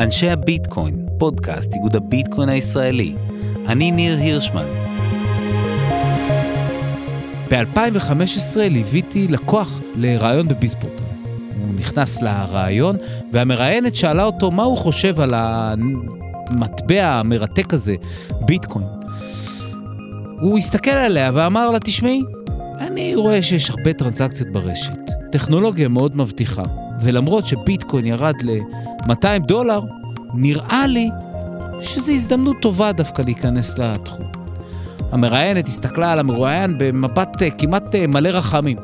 אנשי הביטקוין, פודקאסט איגוד הביטקוין הישראלי. אני ניר הירשמן. ב-2015 ליוויתי לקוח לרעיון בביזפורטר. הוא נכנס לרעיון, והמראיינת שאלה אותו מה הוא חושב על המטבע המרתק הזה, ביטקוין. הוא הסתכל עליה ואמר לה, תשמעי, אני רואה שיש הרבה טרנזקציות ברשת. טכנולוגיה מאוד מבטיחה, ולמרות שביטקוין ירד ל$200, נראה לי שזו הזדמנות טובה דווקא להיכנס לתחום. המראיינת הסתכלה על המרואיין במבט כמעט מלא רחמים,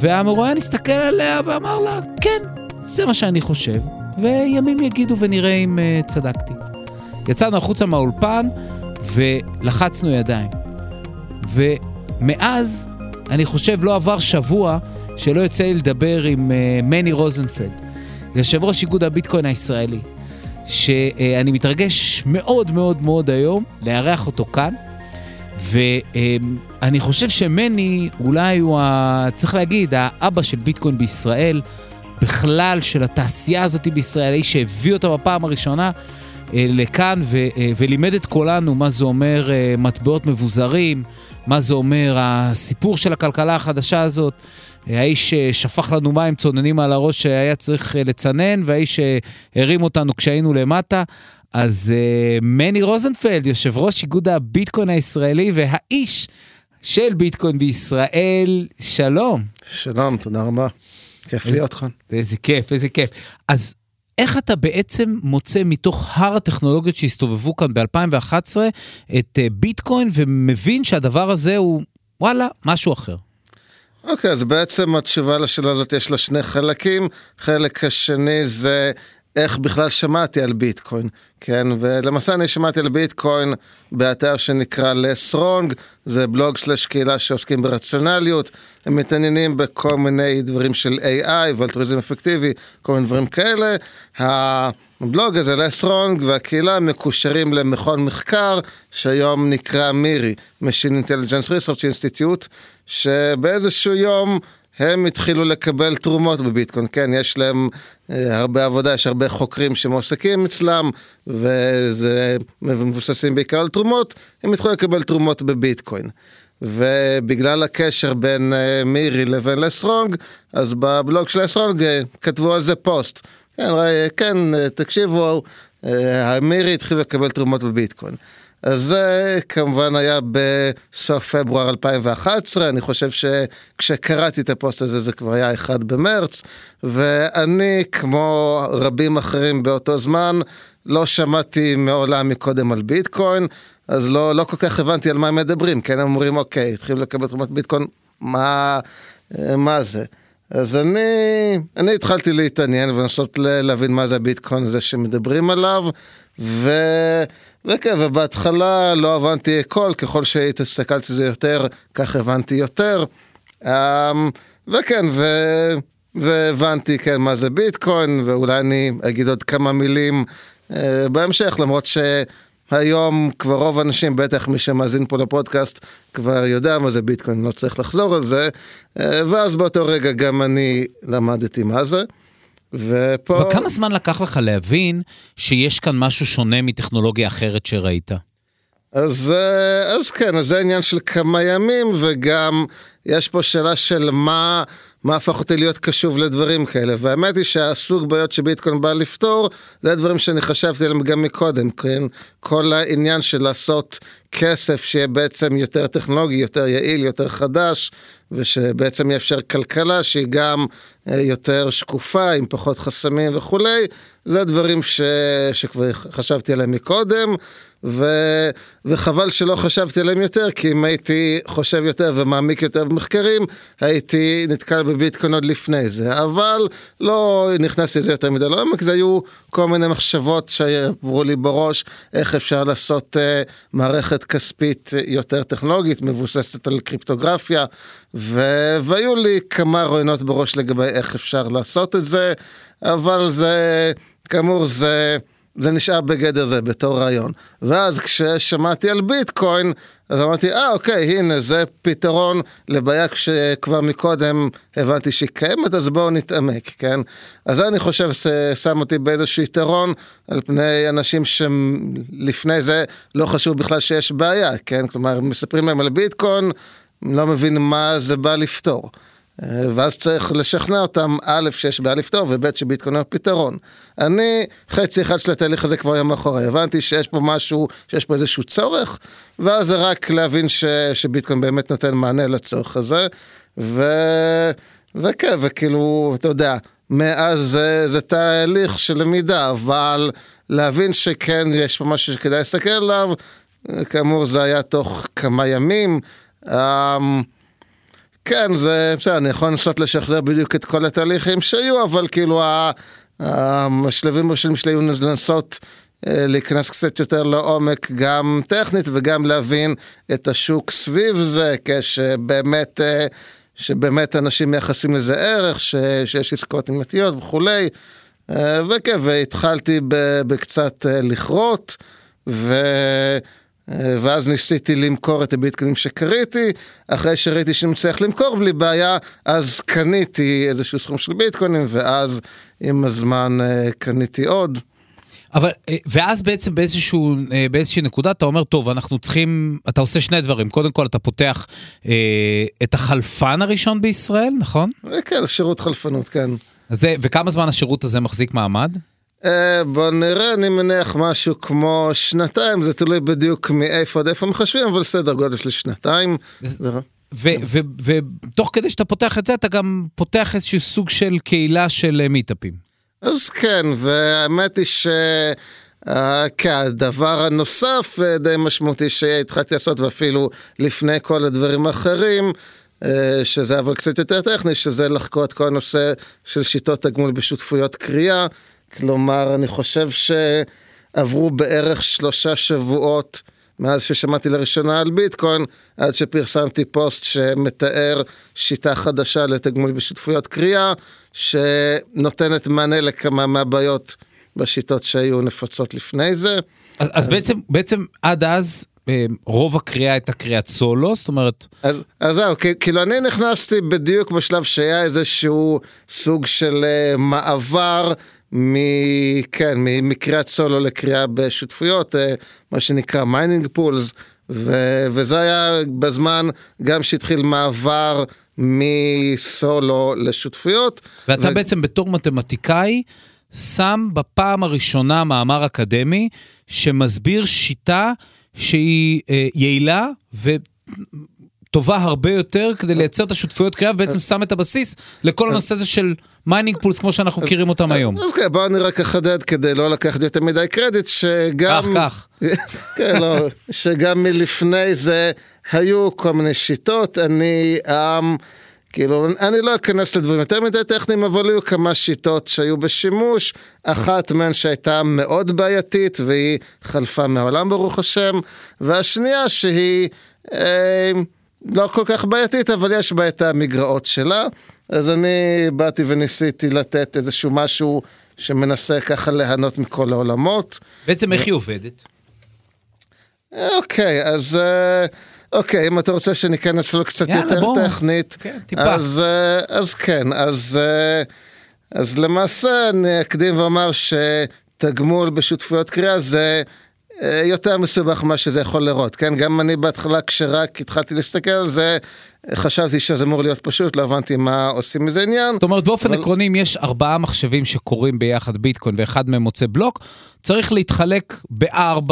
והמרואיין הסתכל עליה ואמר לה, כן, זה מה שאני חושב, וימים יגידו ונראה אם צדקתי. יצאנו החוצה מהאולפן ולחצנו ידיים, ומאז אני חושב לא עבר שבוע שלא יוצא לי לדבר עם מני רוזנפלד, יושב ראש איגוד הביטקוין הישראלי, שאני מתרגש מאוד מאוד מאוד היום לארח אותו כאן, ואני חושב שמני אולי הוא, צריך להגיד, האבא של ביטקוין בישראל, בכלל של התעשייה הזאת בישראל, שהביא אותה בפעם הראשונה לכאן, ולימד את כולנו מה זה אומר מטבעות מבוזרים, מה זה אומר הסיפור של הכלכלה החדשה הזאת, האיש ששפך לנו מים צוננים על הראש שהיה צריך לצנן, והאיש שהרים אותנו כשהיינו למטה. אז מני רוזנפלד, יושב ראש איגוד הביטקוין הישראלי והאיש של ביטקוין בישראל, שלום. שלום, תודה רבה. כיף להיות כאן. איזה כיף, איזה כיף. אז איך אתה בעצם מוצא מתוך הר הטכנולוגיות שהסתובבו כאן ב-2011 את ביטקוין ומבין שהדבר הזה הוא וואלה, משהו אחר? אוקיי, אז בעצם התשובה לשאלה הזאת יש לה שני חלקים. חלק השני זה איך בכלל שמעתי על ביטקוין, כן? ולמעשה אני שמעתי על ביטקוין באתר שנקרא LessWrong, זה בלוג/קהילה שעוסקים ברציונליות, הם מתעניינים בכל מיני דברים של AI ואלטוריזם אפקטיבי, כל מיני דברים כאלה. הבלוג הזה LessWrong והקהילה מקושרים למכון מחקר שהיום נקרא מירי, Machine Intelligence Research Institute, שבאיזשהו יום הם התחילו לקבל תרומות בביטקוין, כן, יש להם הרבה עבודה, יש הרבה חוקרים שמועסקים אצלם, וזה מבוססים בעיקר על תרומות, הם התחילו לקבל תרומות בביטקוין. ובגלל הקשר בין מירי לבין LessWrong, אז בבלוג של LessWrong כתבו על זה פוסט. כן, תקשיבו, מירי התחילו לקבל תרומות בביטקוין. אז זה כמובן היה בסוף פברואר 2011, אני חושב שכשקראתי את הפוסט הזה זה כבר היה 1 במרץ, ואני כמו רבים אחרים באותו זמן לא שמעתי מעולם מקודם על ביטקוין, אז לא כל כך הבנתי על מה הם מדברים, כן הם אומרים אוקיי, התחילו לקבל תרומות ביטקוין, מה זה? אז אני התחלתי להתעניין ולנסות להבין מה זה הביטקוין הזה שמדברים עליו, ובהתחלה לא הבנתי הכל, ככל שהתסתכלתי זה יותר, כך הבנתי יותר, וכן, והבנתי כן מה זה ביטקוין, ואולי אני אגיד עוד כמה מילים בהמשך, למרות שהיום כבר רוב האנשים, בטח מי שמאזין פה לפודקאסט, כבר יודע מה זה ביטקוין, לא צריך לחזור על זה, ואז באותו רגע גם אני למדתי מה זה. ופה... וכמה זמן לקח לך להבין שיש כאן משהו שונה מטכנולוגיה אחרת שראית? אז כן, אז זה עניין של כמה ימים, וגם יש פה שאלה של מה הפך אותי להיות קשוב לדברים כאלה, והאמת היא שהסוג בעיות שביטקוין בא לפתור, זה הדברים שאני חשבתי עליהם גם מקודם, כן? כל העניין של לעשות כסף שיהיה בעצם יותר טכנולוגי, יותר יעיל, יותר חדש, ושבעצם יאפשר כלכלה שהיא גם יותר שקופה, עם פחות חסמים וכו', זה הדברים שכבר חשבתי עליהם מקודם, וחבל שלא חשבתי עליהם יותר, כי אם הייתי חושב יותר ומעמיק יותר במחקרים, הייתי נתקל בביטקוין עוד לפני זה, אבל לא נכנסתי לזה יותר מדי לעומק, זה היו כל מיני מחשבות שעברו לי בראש, איך אפשר לעשות מערכת כספית יותר טכנולוגית, מבוססת על קריפטוגרפיה, והיו לי כמה רעיונות בראש לגבי איך אפשר לעשות את זה, אבל זה, כאמור, זה נשאר בגדר זה, בתור רעיון. ואז כששמעתי על ביטקוין, אז אמרתי, אוקיי, הנה, זה פתרון לבעיה שכבר מקודם הבנתי שהיא קיימת, אז בואו נתעמק, כן? אז אני חושב ששם אותי באיזשהו יתרון על פני אנשים שלפני זה לא חשוב בכלל שיש בעיה, כן? כלומר, מספרים להם על ביטקוין, לא מבין מה זה בא לפתור. ואז צריך לשכנע אותם, א', שיש בעיה לפתור, וב', שביטקוין הוא פתרון. אני, חצי אחד של התהליך הזה כבר יום אחורה, הבנתי שיש פה משהו, שיש פה איזשהו צורך, ואז זה רק להבין שביטקוין באמת נותן מענה לצורך הזה, וכאילו, אתה יודע, מאז זה תהליך של למידה, אבל להבין שכן, יש פה משהו שכדאי להסתכל עליו, כאמור, זה היה תוך כמה ימים, כן, זה בסדר, אני יכול לנסות לשחזר בדיוק את כל התהליכים שהיו, אבל כאילו השלבים הראשונים שלי היו לנסות להיכנס קצת יותר לעומק, גם טכנית וגם להבין את השוק סביב זה, שבאמת אנשים מייחסים לזה ערך, שיש עסקאות אמיתיות וכולי, והתחלתי בקצת לכרות, ואז ניסיתי למכור את הביטקוין שקריתי, אחרי שראיתי שאני מצליח למכור בלי בעיה, אז קניתי איזשהו סכום של ביטקוינים, ואז עם הזמן קניתי עוד. אבל, ואז בעצם באיזושהי נקודה אתה אומר, טוב, אנחנו צריכים, אתה עושה שני דברים, קודם כל אתה פותח את החלפן הראשון בישראל, נכון? כן, שירות חלפנות, כן. וכמה זמן השירות הזה מחזיק מעמד? בוא נראה, אני מניח משהו כמו שנתיים, זה תלוי בדיוק מאיפה עד איפה מחשבים, אבל סדר גודל של שנתיים. ותוך כדי שאתה פותח את זה, אתה גם פותח איזשהו סוג של קהילה של מיטאפים. אז כן, והאמת היא שהדבר הנוסף די משמעותי שהתחלתי לעשות, ואפילו לפני כל הדברים האחרים, שזה אבל קצת יותר טכני, שזה לחקור את כל הנושא של שיטות תגמול בשותפויות קריאה, כלומר, אני חושב שעברו בערך 3 שבועות מאז ששמעתי לראשונה על ביטקוין, עד שפרסמתי פוסט שמתאר שיטה חדשה לתגמול בשותפויות קריאה, שנותנת מענה לכמה מהבעיות בשיטות שהיו נפוצות לפני זה. אז בעצם עד אז רוב הקריאה הייתה קריאת סולו, זאת אומרת... אז זהו, כאילו אני נכנסתי בדיוק בשלב שהיה איזשהו סוג של מעבר... מקריאת סולו לקריאה בשותפויות, מה שנקרא מיינינג פולס, וזה היה בזמן גם שהתחיל מעבר מסולו לשותפויות. ואתה בעצם בתור מתמטיקאי שם בפעם הראשונה מאמר אקדמי שמסביר שיטה שהיא יעילה טובה הרבה יותר כדי לייצר את השותפויות קריאה, ובעצם שם את הבסיס לכל הנושא הזה של מיינינג פולס, כמו שאנחנו מכירים אותם היום. אז כן, בואו אני רק אחדד כדי לא לקחת יותר מדי קרדיט, שגם... שגם מלפני זה היו כל מיני שיטות, אני לא אכנס לדברים יותר מדי טכניים, אבל היו כמה שיטות שהיו בשימוש, אחת מהן שהייתה מאוד בעייתית, והיא חלפה מהעולם ברוך השם, והשנייה שהיא... לא כל כך בעייתית, אבל יש בה את המגרעות שלה, אז אני באתי וניסיתי לתת איזשהו משהו שמנסה ככה להנות מכל העולמות. בעצם איך היא עובדת? אוקיי, אם אתה רוצה שניכנס לו קצת יותר טכנית, אז כן, אז למעשה אני אקדים ואומר שתגמול בשותפויות קריאה זה... יותר מסובך מה שזה יכול לראות, כן? גם אני בהתחלה כשרק התחלתי להסתכל על זה, חשבתי שזה אמור להיות פשוט, לא הבנתי מה עושים מזה עניין. זאת אומרת, באופן עקרוני, אם יש 4 מחשבים שקוראים ביחד ביטקוין, ואחד מהם מוצא בלוק, צריך להתחלק ב4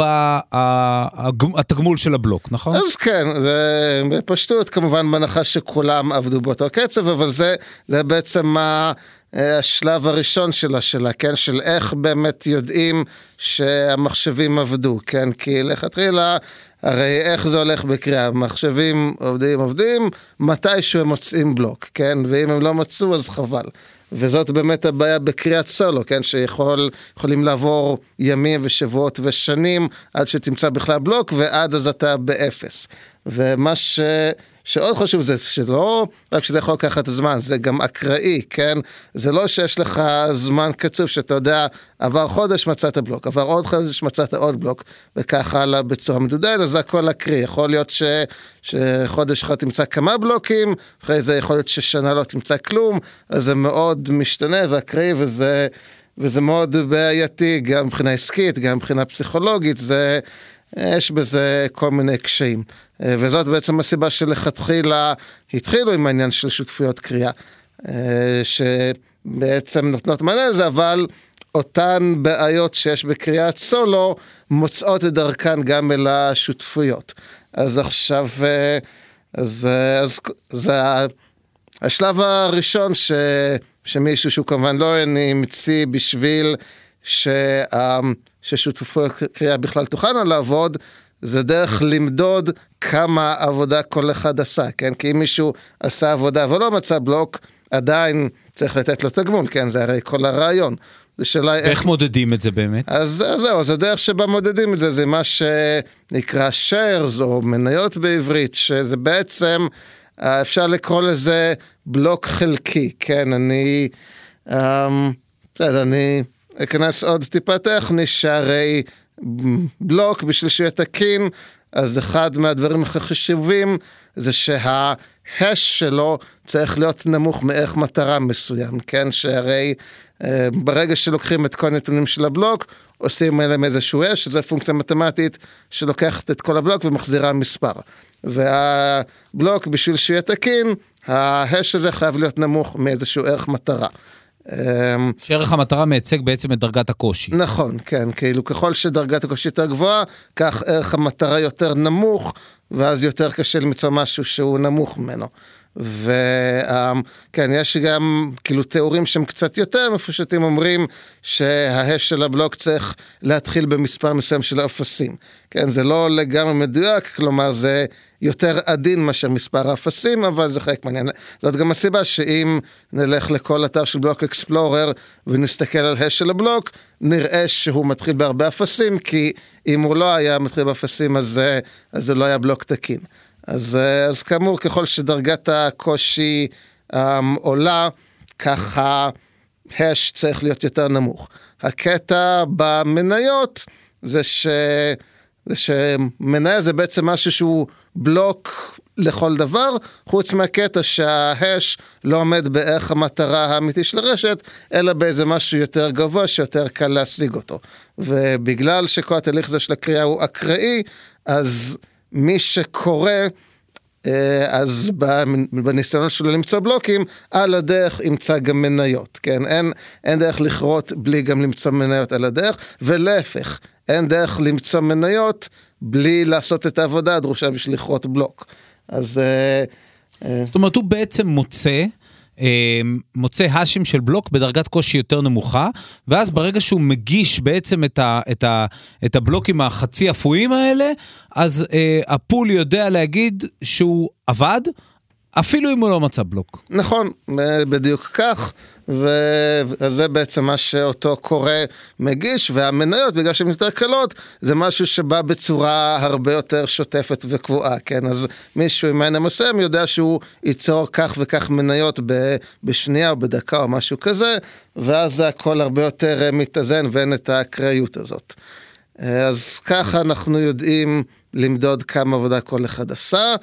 התגמול של הבלוק, נכון? אז כן, זה בפשטות, כמובן בהנחה שכולם עבדו באותו קצב, אבל זה בעצם השלב הראשון שלה, כן, של איך באמת יודעים שהמחשבים עבדו, כן, כי לכתחילה, הרי איך זה הולך בקריאה, מחשבים עובדים, מתישהו הם מוצאים בלוק, כן, ואם הם לא מצאו אז חבל, וזאת באמת הבעיה בקריאת סולו, כן, שיכולים לעבור ימים ושבועות ושנים, עד שתמצא בכלל בלוק, ועד אז אתה באפס, ומה שעוד חשוב זה שלא רק שזה יכול לקחת את הזמן, זה גם אקראי, כן? זה לא שיש לך זמן קצוב שאתה יודע, עבר חודש מצאת בלוק, עבר עוד חודש מצאת עוד בלוק, וכך הלאה בצורה מדודדת, אז זה הכל אקראי. יכול להיות שחודש אחד תמצא כמה בלוקים, אחרי זה יכול להיות ששנה לא תמצא כלום, אז זה מאוד משתנה ואקראי, וזה מאוד בעייתי, גם מבחינה עסקית, גם מבחינה פסיכולוגית, זה... יש בזה כל מיני קשיים, וזאת בעצם הסיבה שלכתחילה התחילו עם העניין של שותפויות קריאה, שבעצם נותנות מענה לזה, אבל אותן בעיות שיש בקריאת סולו, מוצאות את דרכן גם אל השותפויות. אז עכשיו, אז השלב הראשון שמישהו שהוא כמובן לא נמציא בשביל ששותפויות קריאה בכלל תוכלנה לעבוד, זה דרך למדוד כמה עבודה כל אחד עשה, כן? כי אם מישהו עשה עבודה ולא מצא בלוק, עדיין צריך לתת לו תגמול, כן? זה הרי כל הרעיון. איך מודדים את זה באמת? אז זהו, זה דרך שבה מודדים את זה, זה מה שנקרא shares או מניות בעברית, שזה בעצם, אפשר לקרוא לזה בלוק חלקי, כן? אני הכנס עוד טיפה טכני, שהרי בלוק בשביל שיהיה תקין, אז אחד מהדברים הכי חשובים, זה שההש שלו צריך להיות נמוך מערך מטרה מסוים, כן? שהרי ברגע שלוקחים את כל הנתונים של הבלוק, עושים אליהם איזשהו הש, שזו פונקציה מתמטית שלוקחת את כל הבלוק ומחזירה מספר. והבלוק בשביל שיהיה תקין, ההש הזה חייב להיות נמוך מאיזשהו ערך מטרה. שערך המטרה מייצג בעצם את דרגת הקושי. נכון, כן, כאילו ככל שדרגת הקושי יותר גבוהה, כך ערך המטרה יותר נמוך, ואז יותר קשה למצוא משהו שהוא נמוך ממנו. וכן, יש גם כאילו תיאורים שהם קצת יותר מפושטים, אומרים שההש של הבלוק צריך להתחיל במספר מסוים של אפסים. כן, זה לא לגמרי מדויק, כלומר זה יותר עדין מאשר מספר האפסים, אבל זה חלק מעניין. זאת גם הסיבה שאם נלך לכל אתר של בלוק אקספלורר ונסתכל על הש של הבלוק, נראה שהוא מתחיל בהרבה אפסים, כי אם הוא לא היה מתחיל באפסים, אז זה לא היה בלוק תקין. אז כאמור, ככל שדרגת הקושי עולה, ככה הש צריך להיות יותר נמוך. הקטע במניות זה שמניה זה בעצם משהו שהוא בלוק לכל דבר, חוץ מהקטע שההש לא עומד בערך המטרה האמיתי של הרשת, אלא באיזה משהו יותר גבוה שיותר קל להשיג אותו. ובגלל שכל התהליך הזה של הקריאה הוא אקראי, אז מי שקורא, אז בניסיון שלו למצוא בלוקים, על הדרך ימצא גם מניות, כן? אין דרך לכרות בלי גם למצוא מניות על הדרך, ולהפך, אין דרך למצוא מניות בלי לעשות את העבודה הדרושה בשביל לכרות בלוק. אז... זאת אומרת, הוא בעצם מוצא השים של בלוק בדרגת קושי יותר נמוכה, ואז ברגע שהוא מגיש בעצם את הבלוקים החצי אפויים האלה, אז הפול יודע להגיד שהוא עבד, אפילו אם הוא לא מצא בלוק. נכון, בדיוק כך, וזה בעצם מה שאותו קורא מגיש, והמניות, בגלל שהן יותר קלות, זה משהו שבא בצורה הרבה יותר שוטפת וקבועה, כן? אז מישהו עם העניין מסוים יודע שהוא ייצור כך וכך מניות בשנייה או בדקה או משהו כזה, ואז הכל הרבה יותר מתאזן ואין את האקראיות הזאת. אז ככה אנחנו יודעים למדוד כמה עבודה כל אחד עשה,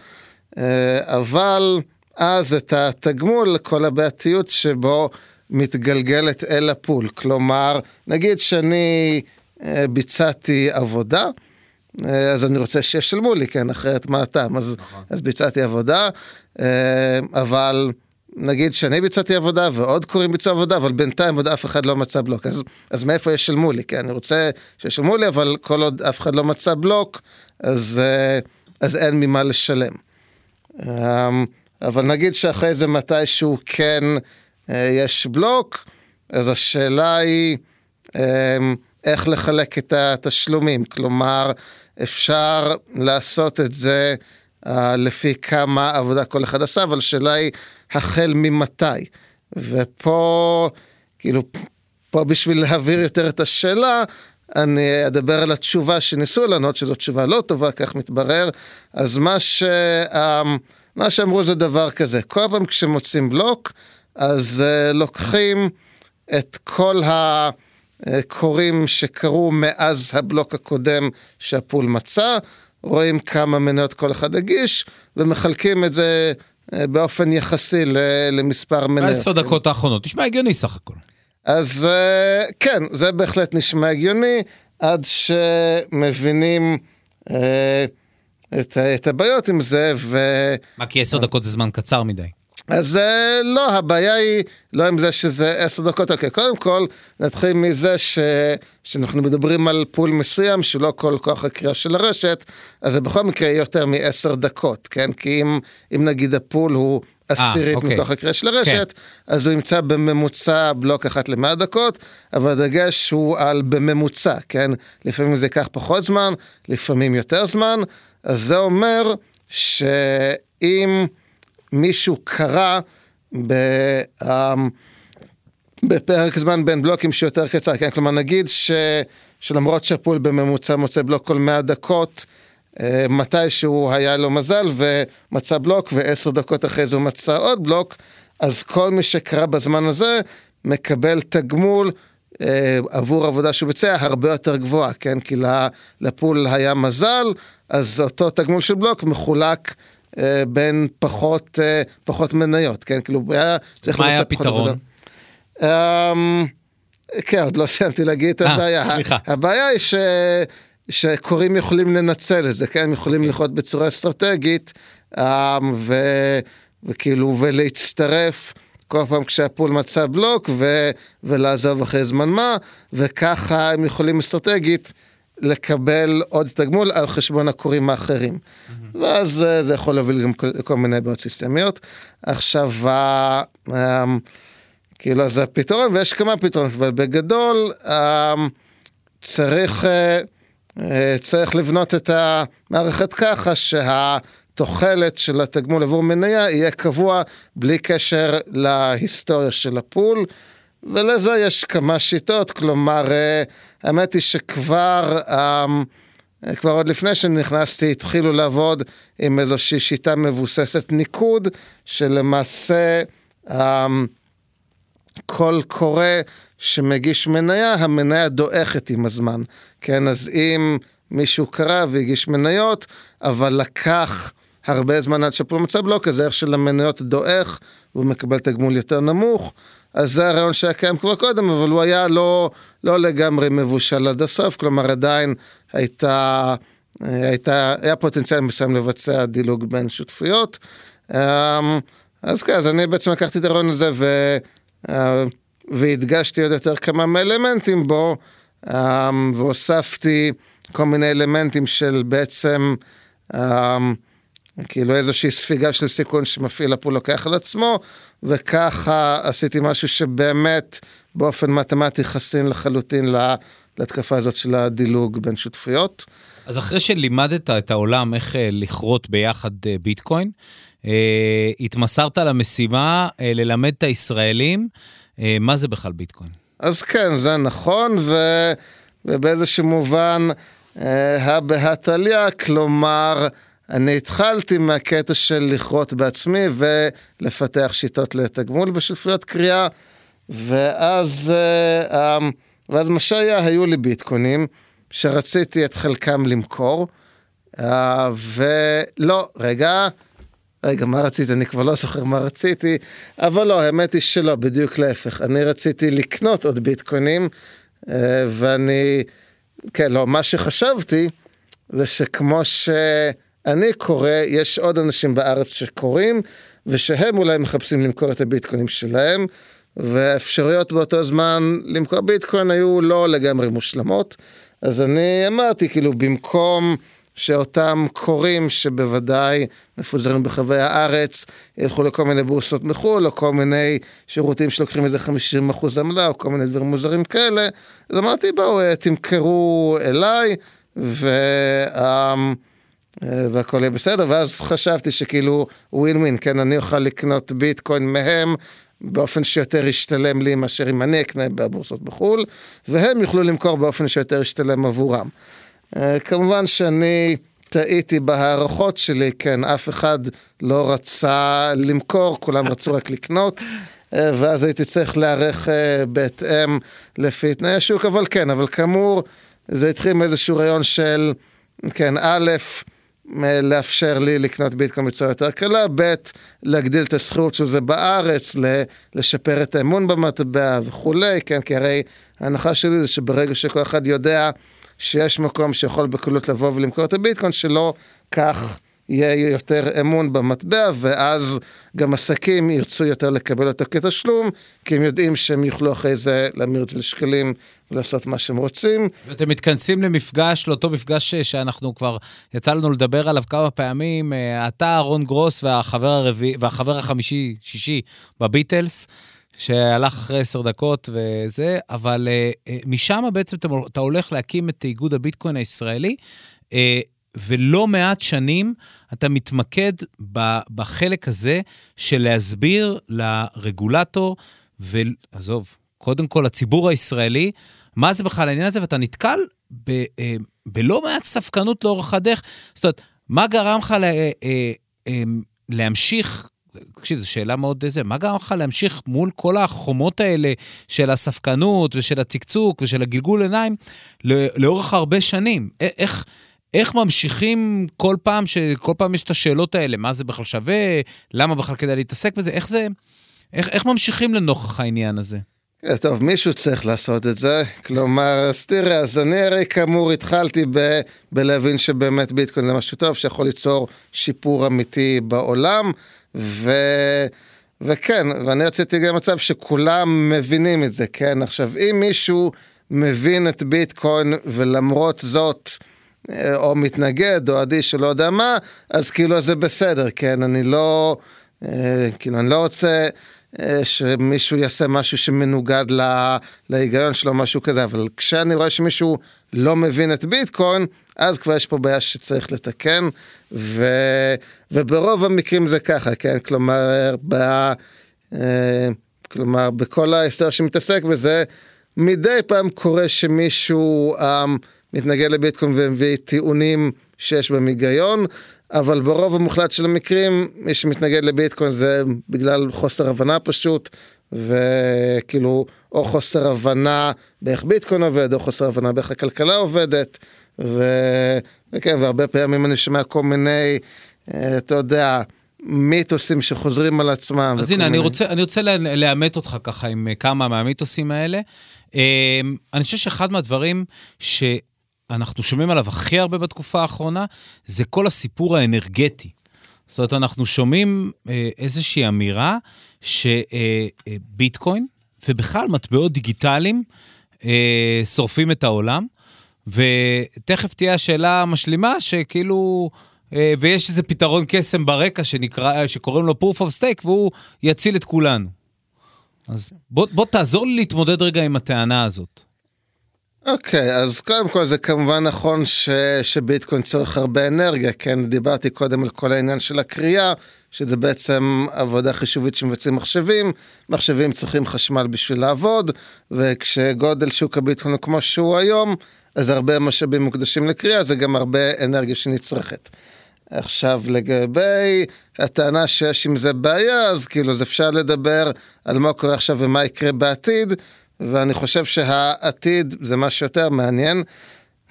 אבל אז את התגמול, כל הבעתיות שבו מתגלגלת אל הפול, כלומר, נגיד שאני ביצעתי עבודה, אז אני רוצה שישלמו לי, כן, אחרת מה הטעם, אז ביצעתי עבודה, אבל נגיד שאני ביצעתי עבודה, ועוד קוראים ביצוע עבודה, אבל בינתיים עוד אף אחד לא מצא בלוק, אז מאיפה ישלמו לי, כן, אני רוצה שישלמו לי, אבל כל עוד אף אחד לא מצא בלוק, אז אין ממה לשלם. אבל נגיד שאחרי זה מתישהו כן יש בלוק, אז השאלה היא איך לחלק את התשלומים, כלומר אפשר לעשות את זה לפי כמה עבודה כל אחד עשה, אבל השאלה היא החל ממתי, ופה כאילו פה בשביל להעביר יותר את השאלה, אני אדבר על התשובה שניסו לנו, שזו תשובה לא טובה, כך מתברר. אז מה מה שאמרו זה דבר כזה, כל פעם כשמוצאים בלוק, אז לוקחים את כל הקוראים שקרו מאז הבלוק הקודם שהפול מצא, רואים כמה מניות כל אחד הגיש, ומחלקים את זה באופן יחסי למספר מניות. 10 דקות האחרונות, נשמע הגיוני סך הכל. אז כן, זה בהחלט נשמע הגיוני, עד שמבינים את הבעיות עם זה. מה, כי 10 דקות זה זמן קצר מדי? אז לא, הבעיה היא לא עם זה שזה 10 דקות. אוקיי, קודם כל נתחיל מזה שאנחנו מדברים על פול מסוים שלא כל כוח הקריאה של הרשת, אז זה בכל מקרה יותר מ-10 דקות, כן? כי אם נגיד הפול הוא עשירית מכוח הקריאה של הרשת, אז הוא ימצא בממוצע בלוק 1 ל-100 דקות, אבל הדגש הוא על בממוצע, כן? לפעמים זה ייקח פחות זמן, לפעמים יותר זמן, אז זה אומר שאם מישהו קרא בפרק זמן בין בלוקים שיותר קצר, כן? כלומר נגיד שלמרות שהפול בממוצע מוצא בלוק כל 100 דקות, מתי שהוא היה לו מזל ומצא בלוק, ו10 דקות אחרי זה הוא מצא עוד בלוק, אז כל מי שקרא בזמן הזה מקבל תגמול עבור עבודה שהוא ביצע הרבה יותר גבוהה, כן? כי לפול היה מזל, אז אותו תגמול של בלוק מחולק בין פחות מניות, כן? כאילו, מה היה הפתרון? כן, עוד לא סיימתי להגיד את הבעיה. סליחה. הבעיה היא שקוראים יכולים לנצל את זה, כן? הם יכולים לחיות בצורה אסטרטגית, וכאילו, ולהצטרף כל פעם כשהפול מצא בלוק, ולעזוב אחרי זמן מה, וככה הם יכולים אסטרטגית לקבל עוד תגמול על חשבון הקוראים האחרים. ואז זה יכול להוביל גם כל מיני בעיות סיסטמיות. עכשיו, כאילו, זה הפתרון, ויש כמה פתרונות, אבל בגדול, צריך לבנות את המערכת ככה, שהתוחלת של התגמול עבור מניה יהיה קבוע, בלי קשר להיסטוריה של הפול, ולזה יש כמה שיטות, כלומר, האמת היא שכבר, עוד לפני שנכנסתי, התחילו לעבוד עם איזושהי שיטה מבוססת ניקוד, שלמעשה כל קורא שמגיש מניה, המניה דועכת עם הזמן. כן, אז אם מישהו קרא והגיש מניות, אבל לקח הרבה זמן עד שפול מצא בלוק, אז הערך של המניות דועך, והוא מקבל תגמול יותר נמוך, אז זה הרעיון שהיה קיים כבר קודם, אבל הוא היה לא לגמרי מבושל עד הסוף, כלומר עדיין היה פוטנציאל מסוים לבצע דילוג בין שותפויות, אז כן, אז אני בעצם לקחתי את הרעיון הזה, והדגשתי עוד יותר כמה מאלמנטים בו, והוספתי כל מיני אלמנטים של בעצם, כאילו איזושהי ספיגה של סיכון שמפעיל הפול לוקח על עצמו, וככה עשיתי משהו שבאמת באופן מתמטי חסין לחלוטין להתקפה הזאת של הדילוג בין שותפויות. אז אחרי שלימדת את העולם איך לכרות ביחד ביטקוין, התמסרת למשימה ללמד את הישראלים מה זה בכלל ביטקוין. אז כן, זה נכון, ובאיזשהו מובן הבהתליה, כלומר אני התחלתי מהקטע של לכרות בעצמי ולפתח שיטות לתגמול בשותפויות קריאה, ואז מה שהיה, היו לי ביטקוינים שרציתי את חלקם למכור, ולא, רגע, מה רציתי? אני כבר לא זוכר מה רציתי, אבל לא, האמת היא שלא, בדיוק להפך, אני רציתי לקנות עוד ביטקוינים, מה שחשבתי זה שכמו ש אני קורא, יש עוד אנשים בארץ שקוראים, ושהם אולי מחפשים למכור את הביטקוינים שלהם, והאפשרויות באותו זמן למכור ביטקוין היו לא לגמרי מושלמות, אז אני אמרתי, כאילו, במקום שאותם קוראים, שבוודאי מפוזרים בחווי הארץ, ילכו לכל מיני בורסות מחול, או כל מיני שירותים שלוקחים איזה 50% עמלה, או כל מיני דברים מוזרים כאלה, אז אמרתי, בואו, תמכרו אליי, והכל יהיה בסדר, ואז חשבתי שכאילו ווין-ווין, כן, אני אוכל לקנות ביטקוין מהם, באופן שיותר ישתלם לי, מאשר אם אני אקנה בבורסות בחול, והם יוכלו למכור באופן שיותר ישתלם עבורם. כמובן שאני טעיתי בהערכות שלי, כן, אף אחד לא רצה למכור, כולם רצו רק לקנות, ואז הייתי צריך להערך בהתאם לפי תנאי השוק, אבל כן, אבל כאמור, זה התחיל מאיזשהו רעיון של, כן, א', לאפשר לי לקנות ביטקוין בצורה יותר קלה, ב', להגדיל את הסחירות של זה בארץ, לשפר את האמון במטבע וכולי, כן, כי הרי ההנחה שלי זה שברגע שכל אחד יודע שיש מקום שיכול בקלות לבוא ולמכור את הביטקוין, שלא כך יהיה יותר אמון במטבע, ואז גם עסקים ירצו יותר לקבל אותו כתשלום, כי הם יודעים שהם יוכלו אחרי זה להמיר את זה לשקלים, ולעשות מה שהם רוצים. ואתם מתכנסים למפגש, לאותו מפגש שאנחנו כבר יצא לנו לדבר עליו כמה פעמים, אתה, רון גרוס, והחבר החמישי, שישי, בביטלס, שהלך אחרי 10 דקות וזה, אבל משם בעצם אתה הולך להקים את איגוד הביטקוין הישראלי, ולא מעט שנים אתה מתמקד בחלק הזה של להסביר לרגולטור, ועזוב, קודם כל הציבור הישראלי, מה זה בכלל העניין הזה, ואתה נתקל בלא מעט ספקנות לאורך הדרך, זאת אומרת, מה גרם לך להמשיך, תקשיב, זו שאלה מאוד איזה, מה גרם לך להמשיך מול כל החומות האלה של הספקנות ושל הצקצוק ושל הגלגול עיניים, לאורך הרבה שנים, איך ממשיכים כל פעם יש את השאלות האלה, מה זה בכלל שווה, למה בכלל כדאי להתעסק בזה, איך ממשיכים לנוכח העניין הזה? טוב, מישהו צריך לעשות את זה, כלומר, תראה, אז אני הרי כאמור התחלתי בלהבין שבאמת ביטקוין זה משהו טוב, שיכול ליצור שיפור אמיתי בעולם, וכן, ואני רציתי גם מצב שכולם מבינים את זה, כן, עכשיו, אם מישהו מבין את ביטקוין ולמרות זאת, או מתנגד, או עדי שלא יודע מה, אז כאילו זה בסדר, כן, אני לא רוצה שמישהו יעשה משהו שמנוגד להיגיון שלו, משהו כזה, אבל כשאני רואה שמישהו לא מבין את ביטקוין, אז כבר יש פה בעיה שצריך לתקן, וברוב המקרים זה ככה, כן, כלומר, בכל ההיסטוריה שמתעסק בזה, מדי פעם קורה שמישהו מתנגד לביטקוין ומביא טיעונים שיש בהם היגיון, אבל ברוב המוחלט של המקרים, מי שמתנגד לביטקוין זה בגלל חוסר הבנה פשוט, וכאילו, או חוסר הבנה באיך ביטקוין עובד, או חוסר הבנה באיך הכלכלה עובדת, וכן, והרבה פעמים אני שומע כל מיני, אתה יודע, מיתוסים שחוזרים על עצמם. אז הנה, אני רוצה לאמת אותך ככה עם כמה מהמיתוסים האלה. אני חושב שאחד מהדברים שאנחנו שומעים עליו הכי הרבה בתקופה האחרונה, זה כל הסיפור האנרגטי. זאת אומרת, אנחנו שומעים איזושהי אמירה שביטקוין, ובכלל מטבעות דיגיטליים, שורפים את העולם, ותכף תהיה השאלה המשלימה שכאילו, ויש איזה פתרון קסם ברקע שקוראים לו proof of stake, והוא יציל את כולנו. אז בוא תעזור לי להתמודד רגע עם הטענה הזאת. אוקיי, אז קודם כל זה כמובן נכון שביטקוין צורך הרבה אנרגיה, כן, דיברתי קודם על כל העניין של הקריאה, שזה בעצם עבודה חישובית שמבצעים מחשבים, מחשבים צריכים חשמל בשביל לעבוד, וכשגודל שוק הביטקוין הוא כמו שהוא היום, אז הרבה משאבים מוקדשים לקריאה, זה גם הרבה אנרגיה שנצרכת. עכשיו לגבי הטענה שיש עם זה בעיה, אז כאילו זה אפשר לדבר על מה קורה עכשיו ומה יקרה בעתיד, ואני חושב שהעתיד זה משהו יותר מעניין.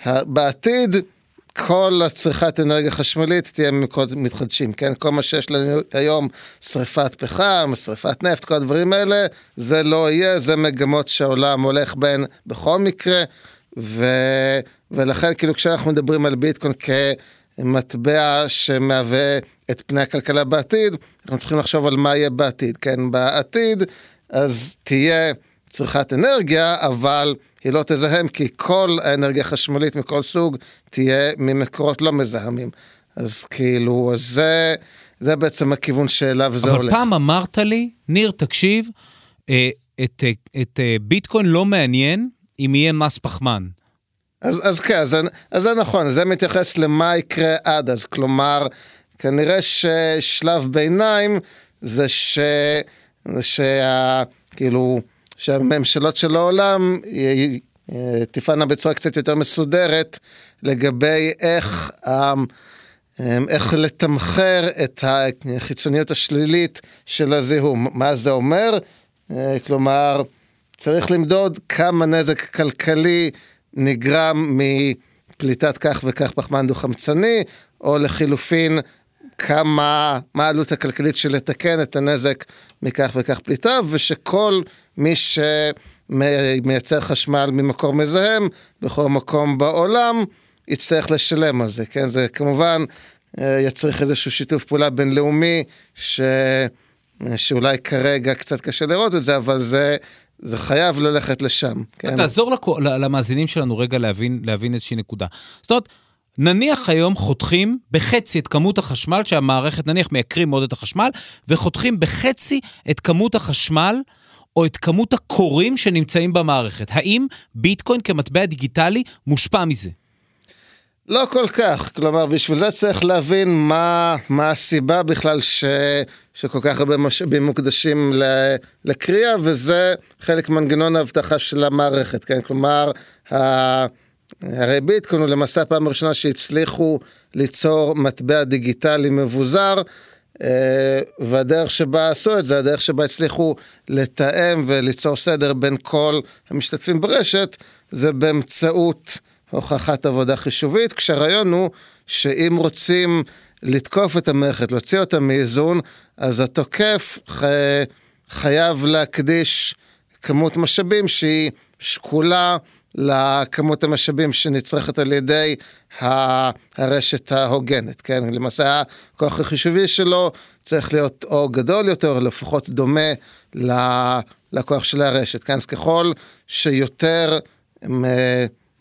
בעתיד כל הצריכת אנרגיה חשמלית תהיה מתחדשים, כן? כל מה שיש לנו היום, שריפת פחם, שריפת נפט, כל הדברים האלה, זה לא יהיה, זה מגמות שהעולם הולך בהן בכל מקרה, ולכן כאילו כשאנחנו מדברים על ביטקוין מטבע שמהווה את פני הכלכלה בעתיד, אנחנו צריכים לחשוב על מה יהיה בעתיד, כן, בעתיד, אז תהיה צריכת אנרגיה, אבל היא לא תזהם, כי כל האנרגיה החשמלית מכל סוג תהיה ממקורות לא מזהמים, אז כאילו, זה בעצם הכיוון שאליו זה הולך. אבל פעם אמרת לי, ניר, תקשיב, את ביטקוין לא מעניין אם יהיה מס פחמן. אז כן, אז זה נכון, זה מתייחס למה יקרה עד אז, כלומר, כנראה ששלב ביניים זה כאילו, שהממשלות של העולם תפענה בצורה קצת יותר מסודרת לגבי איך איך לתמחר את החיצוניות השלילית של הזיהום. מה זה אומר? כלומר, צריך למדוד כמה נזק כלכלי נגרם מפליטת כך וכך פחמן דו-חמצני, או לחילופין, מה העלות הכלכלית של לתקן את הנזק מכך וכך פליטה, ושכל מי שמייצר חשמל ממקור מזהם, בכל מקום בעולם, יצטרך לשלם על זה, כן? זה כמובן יצריך איזשהו שיתוף פעולה בינלאומי, שאולי כרגע קצת קשה לראות את זה, אבל זה חייב ללכת לשם. כן? תעזור למאזינים שלנו רגע להבין איזושהי נקודה. זאת אומרת, נניח היום חותכים בחצי את כמות החשמל, שהמערכת נניח מייקרים מאוד את החשמל, וחותכים בחצי את כמות החשמל, או את כמות הקוראים שנמצאים במערכת. האם ביטקוין כמטבע דיגיטלי מושפע מזה? לא כל כך, כלומר בשביל זה צריך להבין מה הסיבה בכלל שכל כך הרבה משאבים מוקדשים לקריאה, וזה חלק מנגנון ההבטחה של המערכת, כן? כלומר, הרי ביטקוין הוא למעשה הפעם הראשונה שהצליחו ליצור מטבע דיגיטלי מבוזר, והדרך שבה עשו את זה, הדרך שבה הצליחו לתאם וליצור סדר בין כל המשתתפים ברשת, זה באמצעות הוכחת עבודה חישובית, כשהרעיון הוא שאם רוצים לתקוף את המערכת, להוציא אותה מאיזון, אז התוקף חייב להקדיש כמות משאבים שהיא שקולה לכמות המשאבים שנצרכת על ידי הרשת ההוגנת, כן? למעשה הכוח החישובי שלו צריך להיות או גדול יותר, לפחות דומה לכוח של הרשת, כן? אז ככל שיותר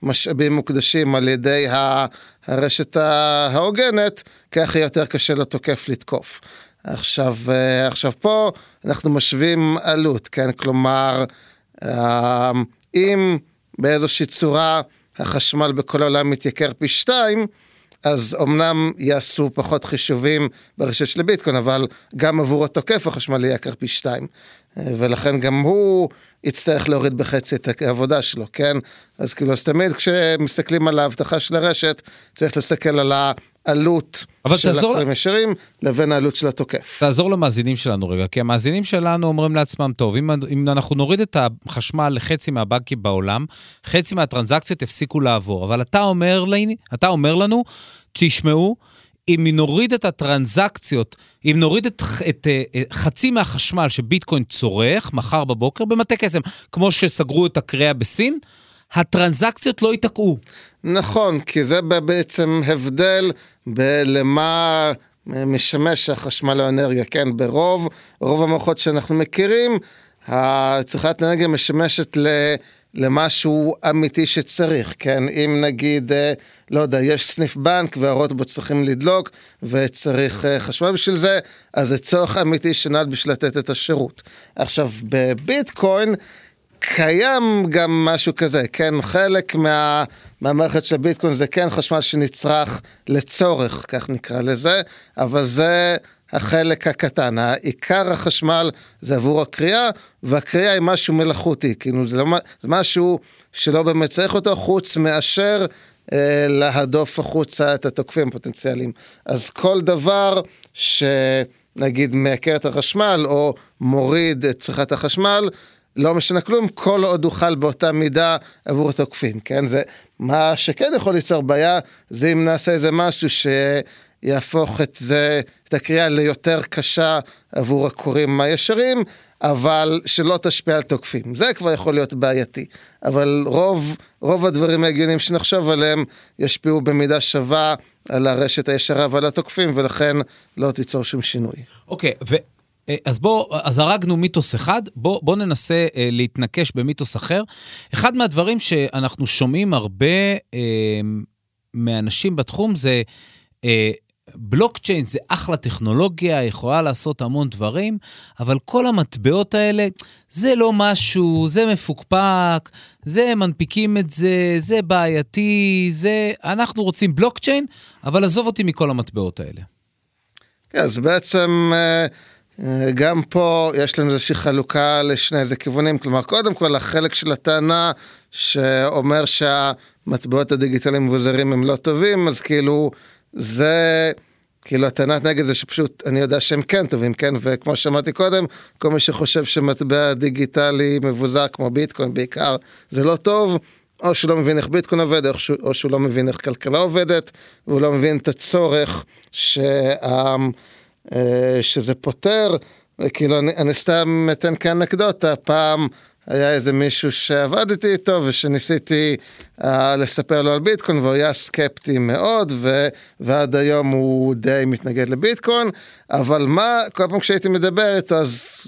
משאבים מוקדשים על ידי הרשת ההוגנת, כך יהיה יותר קשה לתוקף לתקוף. עכשיו פה אנחנו משווים עלות, כן? כלומר, אם באיזושהי צורה החשמל בכל העולם מתייקר פי 2, אז אמנם יעשו פחות חישובים ברשת של ביטקוין, אבל גם עבור התוקף החשמל ייקר פי 2, ולכן גם הוא יצטרך להוריד בחצי את העבודה שלו, כן? אז כאילו, אז תמיד כשמסתכלים על ההבטחה של הרשת, צריך להסתכל על העלות של הקוראים ישרים, לבין העלות של התוקף. תעזור למאזינים שלנו רגע, כי המאזינים שלנו אומרים לעצמם, טוב, אם אנחנו נוריד את החשמל לחצי מהבנקים בעולם, חצי מהטרנזקציות יפסיקו לעבור, אבל אתה אומר לנו, תשמעו, אם נוריד את הטרנזקציות, אם נוריד את חצי מהחשמל שביטקוין צורך, מחר בבוקר, במטה קסם, כמו שסגרו את הקריאה בסין, הטרנזקציות לא ייתקעו. נכון, כי זה בעצם הבדל בלמה משמש החשמל לאנרגיה, כן? ברוב המערכות שאנחנו מכירים, צריכת האנרגיה משמשת למשהו אמיתי שצריך, כן? אם נגיד, לא יודע, יש סניף בנק והאורות בו צריכים לדלוק, וצריך חשמל בשביל זה, אז זה צורך אמיתי שנעד בשביל לתת את השירות. עכשיו, בביטקוין קיים גם משהו כזה, כן? חלק מהמערכת של ביטקוין זה כן חשמל שנצרך לצורך, כך נקרא לזה, אבל זה החלק הקטן, העיקר החשמל זה עבור הקריאה, והקריאה היא משהו מלאכותי, כאילו זה משהו שלא באמת צריך אותו חוץ מאשר להדוף החוצה את התוקפים הפוטנציאליים. אז כל דבר שנגיד מייקר את החשמל או מוריד את צריכת החשמל, לא משנה כלום, כל עוד אוכל באותה מידה עבור התוקפים, כן? זה מה שכן יכול ליצור בעיה, זה אם נעשה איזה משהו יהפוך את הקריאה ליותר קשה עבור הקוראים הישרים, אבל שלא תשפיע על תוקפים. זה כבר יכול להיות בעייתי. אבל רוב הדברים ההגיוניים שנחשוב עליהם ישפיעו במידה שווה על הרשת הישרה ועל התוקפים, ולכן לא תיצור שום שינוי. אוקיי, אז הרגנו מיתוס אחד, בוא ננסה להתנקש במיתוס אחר. אחד מהדברים שאנחנו שומעים הרבה מאנשים בתחום זה בלוקצ'יין זה אחלה טכנולוגיה, יכולה לעשות המון דברים, אבל כל המטבעות האלה, זה לא משהו, זה מפוקפק, זה מנפיקים את זה, זה בעייתי, אנחנו רוצים בלוקצ'יין, אבל עזוב אותי מכל המטבעות האלה. כן, אז בעצם גם פה יש לנו איזושהי חלוקה לשני איזה כיוונים, כלומר קודם כל החלק של הטענה שאומר שהמטבעות הדיגיטליים מבוזרים הם לא טובים, אז כאילו זה כאילו הטענת נגד זה שפשוט אני יודע שהם כן טובים, כן, וכמו שמעתי קודם, כל מי שחושב שמטבע דיגיטלי מבוזר כמו ביטקוין בעיקר, זה לא טוב, או שהוא לא מבין איך ביטקוין עובד, או שהוא לא מבין איך כלכלה עובדת, והוא לא מבין את הצורך שזה פותר, וכאילו אני סתם אתן כאנקדוטה, פעם היה איזה מישהו שעבדתי איתו, ושניסיתי לספר לו על ביטקוין, והוא היה סקפטי מאוד, ועד היום הוא די מתנגד לביטקוין, אבל מה, כל פעם כשהייתי מדבר איתו, אז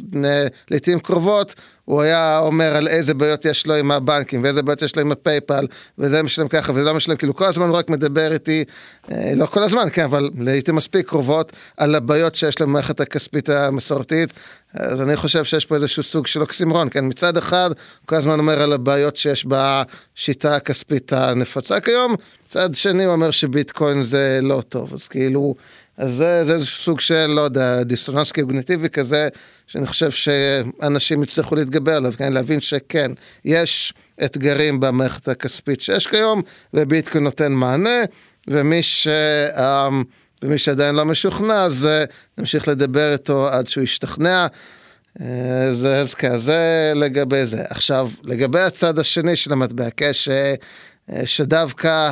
לעתים קרובות, הוא היה אומר על איזה בעיות יש לו עם הבנקים, ואיזה בעיות יש לו עם הפייפל, וזה משלם ככה, וזה לא משלם, כאילו כל הזמן הוא רק מדבר איתי, לא כל הזמן, כן, אבל הייתי מספיק קרובות על הבעיות שיש לו במערכת הכספית המסורתית, אז אני חושב שיש פה איזשהו סוג של אוקסימרון, כן, מצד אחד, הוא כל הזמן אומר על הבעיות שיש בשיטה הכספית הנפוצה כיום, מצד שני הוא אומר שביטקוין זה לא טוב, אז כאילו, אז זה איזשהו סוג של, לא יודע, דיסוננס קוגניטיבי כזה, שאני חושב שאנשים יצטרכו להתגבר עליו, כן? להבין שכן, יש אתגרים במערכת הכספית שיש כיום, וביטקוין נותן מענה, ומי שעדיין לא משוכנע, אז נמשיך לדבר איתו עד שהוא ישתכנע, אז כזה לגבי זה. עכשיו, לגבי הצד השני של המטבע, שדווקא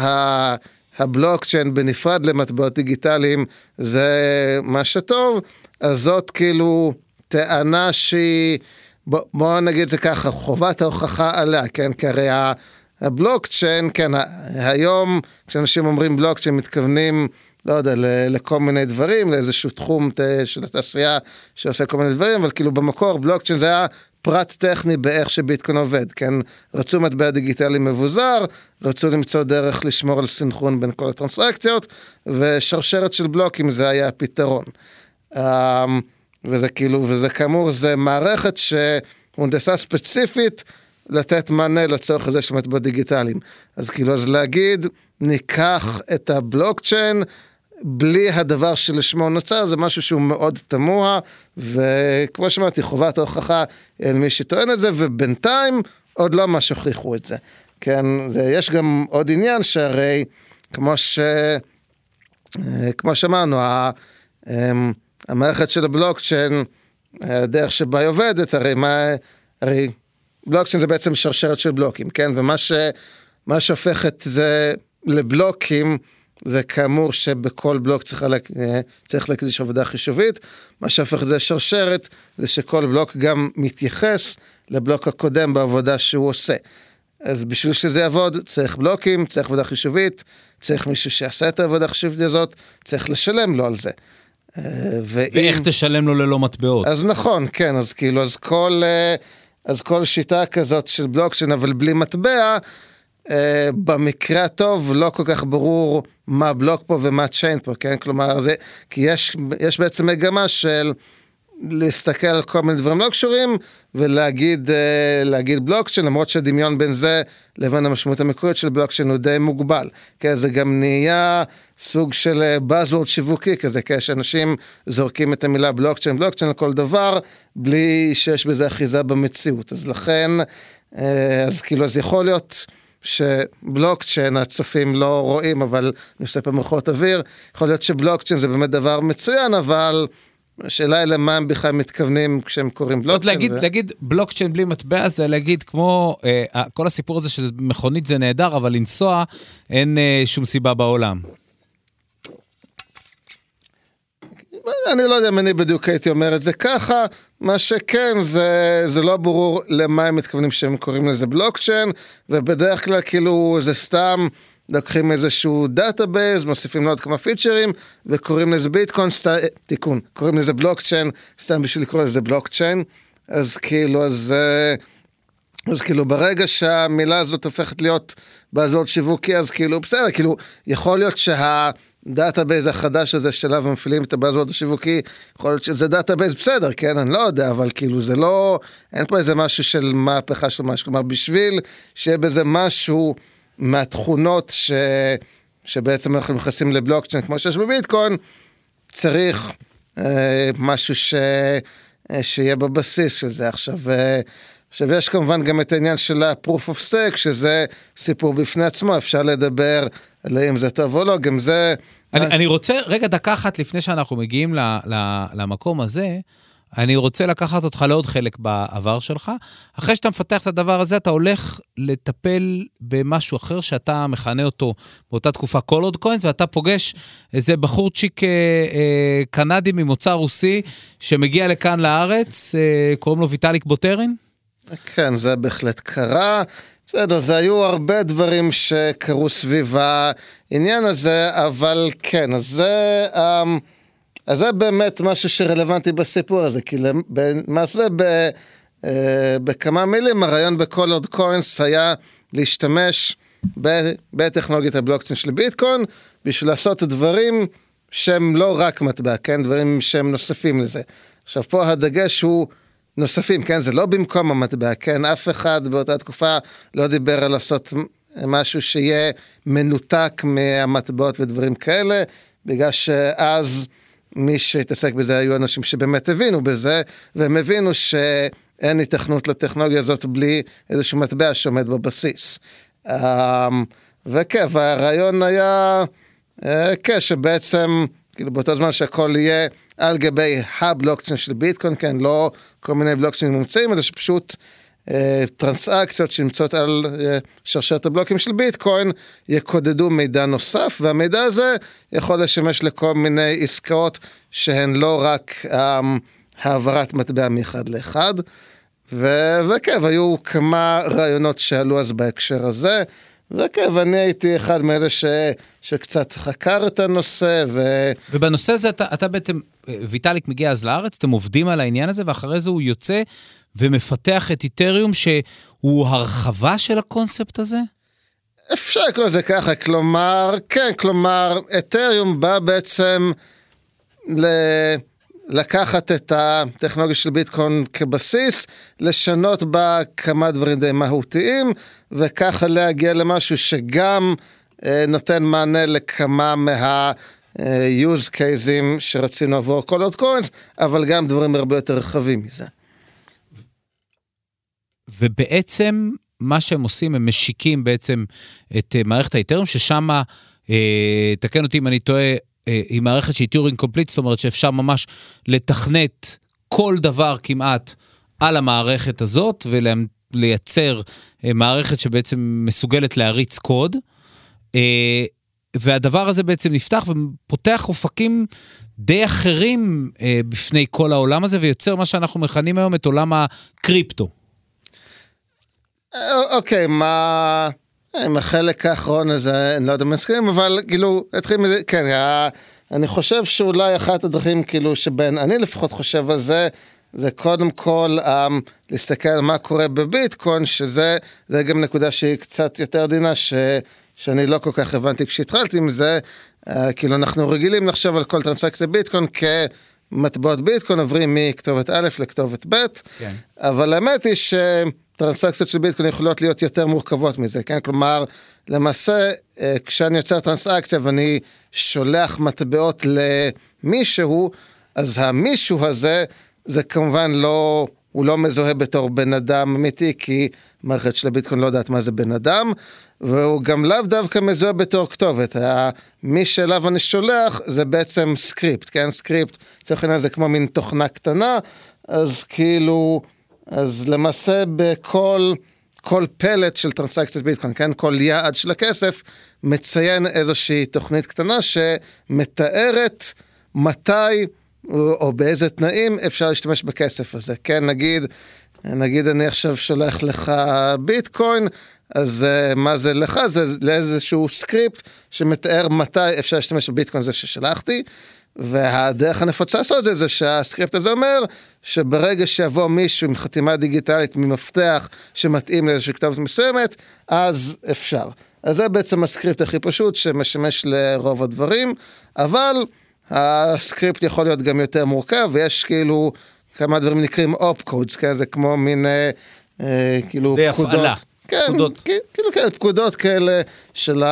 הבלוקצ'יין בנפרד למטבעות דיגיטליים זה מה שטוב, אז זאת כאילו טענה שהיא, בוא נגיד זה ככה, חובת ההוכחה עליה, כן, כי הרי הבלוקצ'יין, כן, היום כשאנשים אומרים בלוקצ'יין מתכוונים, לא יודע, לכל מיני דברים, לאיזשהו תחום של התעשייה שעושה כל מיני דברים, אבל כאילו במקור בלוקצ'יין זה היה פרט טכני באיך שביטקוין עובד, כן? רצו מטבע דיגיטלי מבוזר, רצו למצוא דרך לשמור על סינכרון בין כל הטרנסקציות, ושרשרת של בלוקים זה היה הפתרון. וזה כאילו, וזה כאמור, זה מערכת שהונדסה ספציפית לתת מענה לצורך הזה של מטבע דיגיטליים. אז כאילו, אז להגיד, ניקח את הבלוקצ'יין, בלי הדבר שלשמו נוצר, זה משהו שהוא מאוד תמוה, וכמו שאמרתי, חובת ההוכחה אל מי שטוען את זה, ובינתיים עוד לא ממש הוכיחו את זה. כן, יש גם עוד עניין שהרי, כמו שאמרנו, המערכת של הבלוקצ'יין, הדרך שבה היא עובדת, הרי בלוקצ'יין זה בעצם שרשרת של בלוקים, כן, ומה שהופך את זה לבלוקים, זה כאמור שבכל בלוק צריך להקדיש עבודה חישובית, מה שהפך זה שרשרת, זה שכל בלוק גם מתייחס לבלוק הקודם בעבודה שהוא עושה. אז בשביל שזה יעבוד, צריך בלוקים, צריך עבודה חישובית, צריך מישהו שיעשה את העבודה החישובית הזאת, צריך לשלם לו על זה. ואיך תשלם לו ללא מטבעות? אז נכון, כן, אז כאילו, אז כל שיטה כזאת של בלוקצ'יין, אבל בלי מטבע, במקרה הטוב לא כל כך ברור מה הבלוק פה ומה הצ'יין פה, כן? כלומר, כי יש בעצם מגמה של להסתכל על כל מיני דברים לא קשורים, ולהגיד בלוקצ'יין, למרות שהדמיון בין זה לבין המשמעות המקורית של בלוקצ'יין הוא די מוגבל, כן? זה גם נהיה סוג של buzzword שיווקי כזה, כן? שאנשים זורקים את המילה בלוקצ'יין, בלוקצ'יין לכל דבר, בלי שיש בזה אחיזה במציאות. אז לכן, אז כאילו, אז יכול להיות שבלוקצ'יין הצופים לא רואים, אבל נעשה פה מרחובות אוויר, יכול להיות שבלוקצ'יין זה באמת דבר מצוין, אבל השאלה היא למה הם בכלל מתכוונים כשהם קוראים בלוקצ'יין. להגיד בלוקצ'יין בלי מטבע זה להגיד כמו, כל הסיפור הזה של מכונית זה נהדר, אבל לנסוע אין שום סיבה בעולם. אני לא יודע אם אני בדיוק הייתי אומר את זה ככה, מה שכן, זה לא ברור למה הם מתכוונים שהם קוראים לזה בלוקצ'יין, ובדרך כלל כאילו זה סתם, לוקחים איזשהו דאטאבייז, מוסיפים לו עוד כמה פיצ'רים, וקוראים לזה ביטקוין, תיקון, קוראים לזה בלוקצ'יין, סתם בשביל לקרוא לזה בלוקצ'יין, אז כאילו ברגע שהמילה הזאת הופכת להיות באזור שיווקי, אז כאילו בסדר, כאילו יכול להיות דאטאבייז החדש הזה שלב המפעילים את הבאזוורד השיווקי, יכול להיות שזה דאטאבייז בסדר, כן, אני לא יודע, אבל כאילו זה לא, אין פה איזה משהו של מהפכה של משהו, כלומר בשביל שיהיה בזה משהו מהתכונות שבעצם אנחנו מכנסים לבלוקצ'יין כמו שיש בביטקוין, צריך משהו שיהיה בבסיס של זה עכשיו, יש כמובן גם את העניין של ה-proof of stake, שזה סיפור בפני עצמו, אפשר לדבר על אם זה טוב או לא, גם זה אני רוצה, רגע דקה אחת לפני שאנחנו מגיעים למקום הזה, אני רוצה לקחת אותך לעוד חלק בעבר שלך. אחרי שאתה מפתח את הדבר הזה, אתה הולך לטפל במשהו אחר שאתה מכנה אותו באותה תקופה קולוד קוינס, ואתה פוגש איזה בחור צ'יק קנדי ממוצא רוסי, שמגיע לכאן לארץ, קוראים לו ויטאליק בוטרין? כן, זה בהחלט קרה. בסדר, זה היו הרבה דברים שקרו סביב העניין הזה, אבל כן, אז זה באמת משהו שרלוונטי בסיפור הזה, כי למעשה בכמה מילים, הרעיון בקולוד קוינס היה להשתמש בטכנולוגיית הבלוקצ'יין של ביטקוין, בשביל לעשות דברים שהם לא רק מטבע, כן? דברים שהם נוספים לזה. עכשיו פה הדגש הוא נוספים, כן? זה לא במקום המטבע, כן? אף אחד באותה תקופה לא דיבר על לעשות משהו שיהיה מנותק מהמטבעות ודברים כאלה, בגלל שאז מי שהתעסק בזה היו אנשים שבאמת הבינו בזה, והם הבינו שאין התכנות לטכנולוגיה הזאת בלי איזשהו מטבע שעומד בבסיס. וכן, והרעיון היה שבעצם, כאילו באותו זמן שהכל יהיה על גבי הבלוקצ'יין של ביטקוין, כן, לא כל מיני בלוקצ'יינים מומצאים, אלא שפשוט טרנסאקציות שנמצאות על שרשרת הבלוקים של ביטקוין יקודדו מידע נוסף, והמידע הזה יכול לשמש לכל מיני עסקאות שהן לא רק העברת מטבע מאחד לאחד, וכן, היו כמה רעיונות שעלו אז בהקשר הזה, וכן, אני הייתי אחד מאלה שקצת חקר את הנושא. ובנושא הזה אתה בעצם, ויטאליק מגיע אז לארץ, אתם עובדים על העניין הזה, ואחרי זה הוא יוצא ומפתח את איתריום, שהוא הרחבה של הקונספט הזה? אפשר לקרוא לזה ככה, כלומר, איתריום בא בעצם לקחת את הטכנולוגיה של ביטקוין כבסיס, לשנות בה כמה דברים די מהותיים, וככה להגיע למשהו שגם נותן מענה לכמה מה use cases שרצינו עבור קולוד קוינס, אבל גם דברים הרבה יותר רחבים מזה. ובעצם מה שהם עושים, הם משיקים בעצם את מערכת האיתריום, ששם, תקן אותי אם אני טועה, היא מערכת שהיא טיורינג קומפליט, זאת אומרת שאפשר ממש לתכנת כל דבר כמעט על המערכת הזאת, ולייצר מערכת שבעצם מסוגלת להריץ קוד, והדבר הזה בעצם נפתח ופותח אופקים די אחרים בפני כל העולם הזה, ויוצר מה שאנחנו מכנים היום את עולם הקריפטו. אוקיי, מה עם החלק האחרון הזה, אני לא יודע מסכים, אבל כאילו, התחיל מזה, כן, אני חושב שאולי אחת הדרכים כאילו שבין, אני לפחות חושב על זה, זה קודם כל להסתכל על מה קורה בביטקוין, שזה גם נקודה שהיא קצת יותר דינה, שאני לא כל כך הבנתי כשהתחלתי עם זה, כאילו אנחנו רגילים לחשוב על כל טרנסקציה ביטקוין כמטבעות ביטקוין, עוברים מכתובת א' לכתובת ב', כן. אבל האמת היא ש טרנסקציות של ביטקוין יכולות להיות יותר מורכבות מזה, כן? כלומר, למעשה, כשאני יוצר טרנסקציה ואני שולח מטבעות למישהו, אז המישהו הזה, זה כמובן לא, הוא לא מזוהה בתור בן אדם אמיתי, כי מערכת של הביטקוין לא יודעת מה זה בן אדם, והוא גם לאו דווקא מזוהה בתור כתובת. מי שאליו אני שולח, זה בעצם סקריפט, כן? סקריפט, צריך לראות, זה כמו מין תוכנה קטנה, אז כאילו אז למעשה בכל פלט של טרנסקציות ביטקוין, כן, כל יעד של הכסף, מציין איזושהי תוכנית קטנה שמתארת מתי או באיזה תנאים אפשר להשתמש בכסף הזה. כן, נגיד אני עכשיו שולח לך ביטקוין, אז מה זה לך? זה לאיזשהו סקריפט שמתאר מתי אפשר להשתמש בביטקוין זה ששלחתי, והדרך הנפוצה לעשות את זה, זה שהסקריפט הזה אומר, שברגע שיבוא מישהו עם חתימה דיגיטלית ממפתח, שמתאים לאיזושהי כתובת מסוימת, אז אפשר. אז זה בעצם הסקריפט הכי פשוט, שמשמש לרוב הדברים, אבל הסקריפט יכול להיות גם יותר מורכב, ויש כאילו כמה דברים נקראים אופ-קודס, כן? זה כמו מין כאילו פקודות. כן, פקודות. כאילו כן, פקודות כאלה של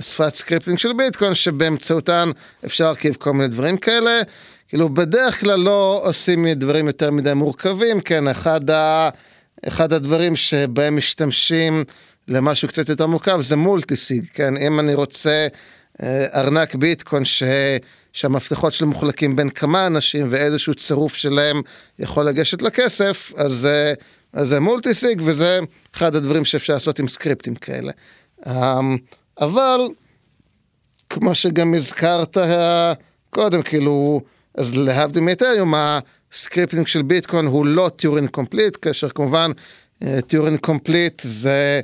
שפת סקריפטינג של ביטקוין, שבאמצעותן אפשר להרכיב כל מיני דברים כאלה, כאילו בדרך כלל לא עושים דברים יותר מדי מורכבים, כן, אחד הדברים שבהם משתמשים למשהו קצת יותר מורכב, זה מולטיסיג, כן, אם אני רוצה ארנק ביטקוין שהמפתחות שלהם מוחלקים בין כמה אנשים, ואיזשהו צירוף שלהם יכול לגשת לכסף, אז זה מולטיסיג, וזה אחד הדברים שאפשר לעשות עם סקריפטים כאלה. אבל, כמו שגם הזכרת קודם, כאילו, אז להבדיל מאתריום, הסקריפטינג של ביטקוין הוא לא טיורינג קומפליט, כאשר כמובן טיורינג קומפליט זה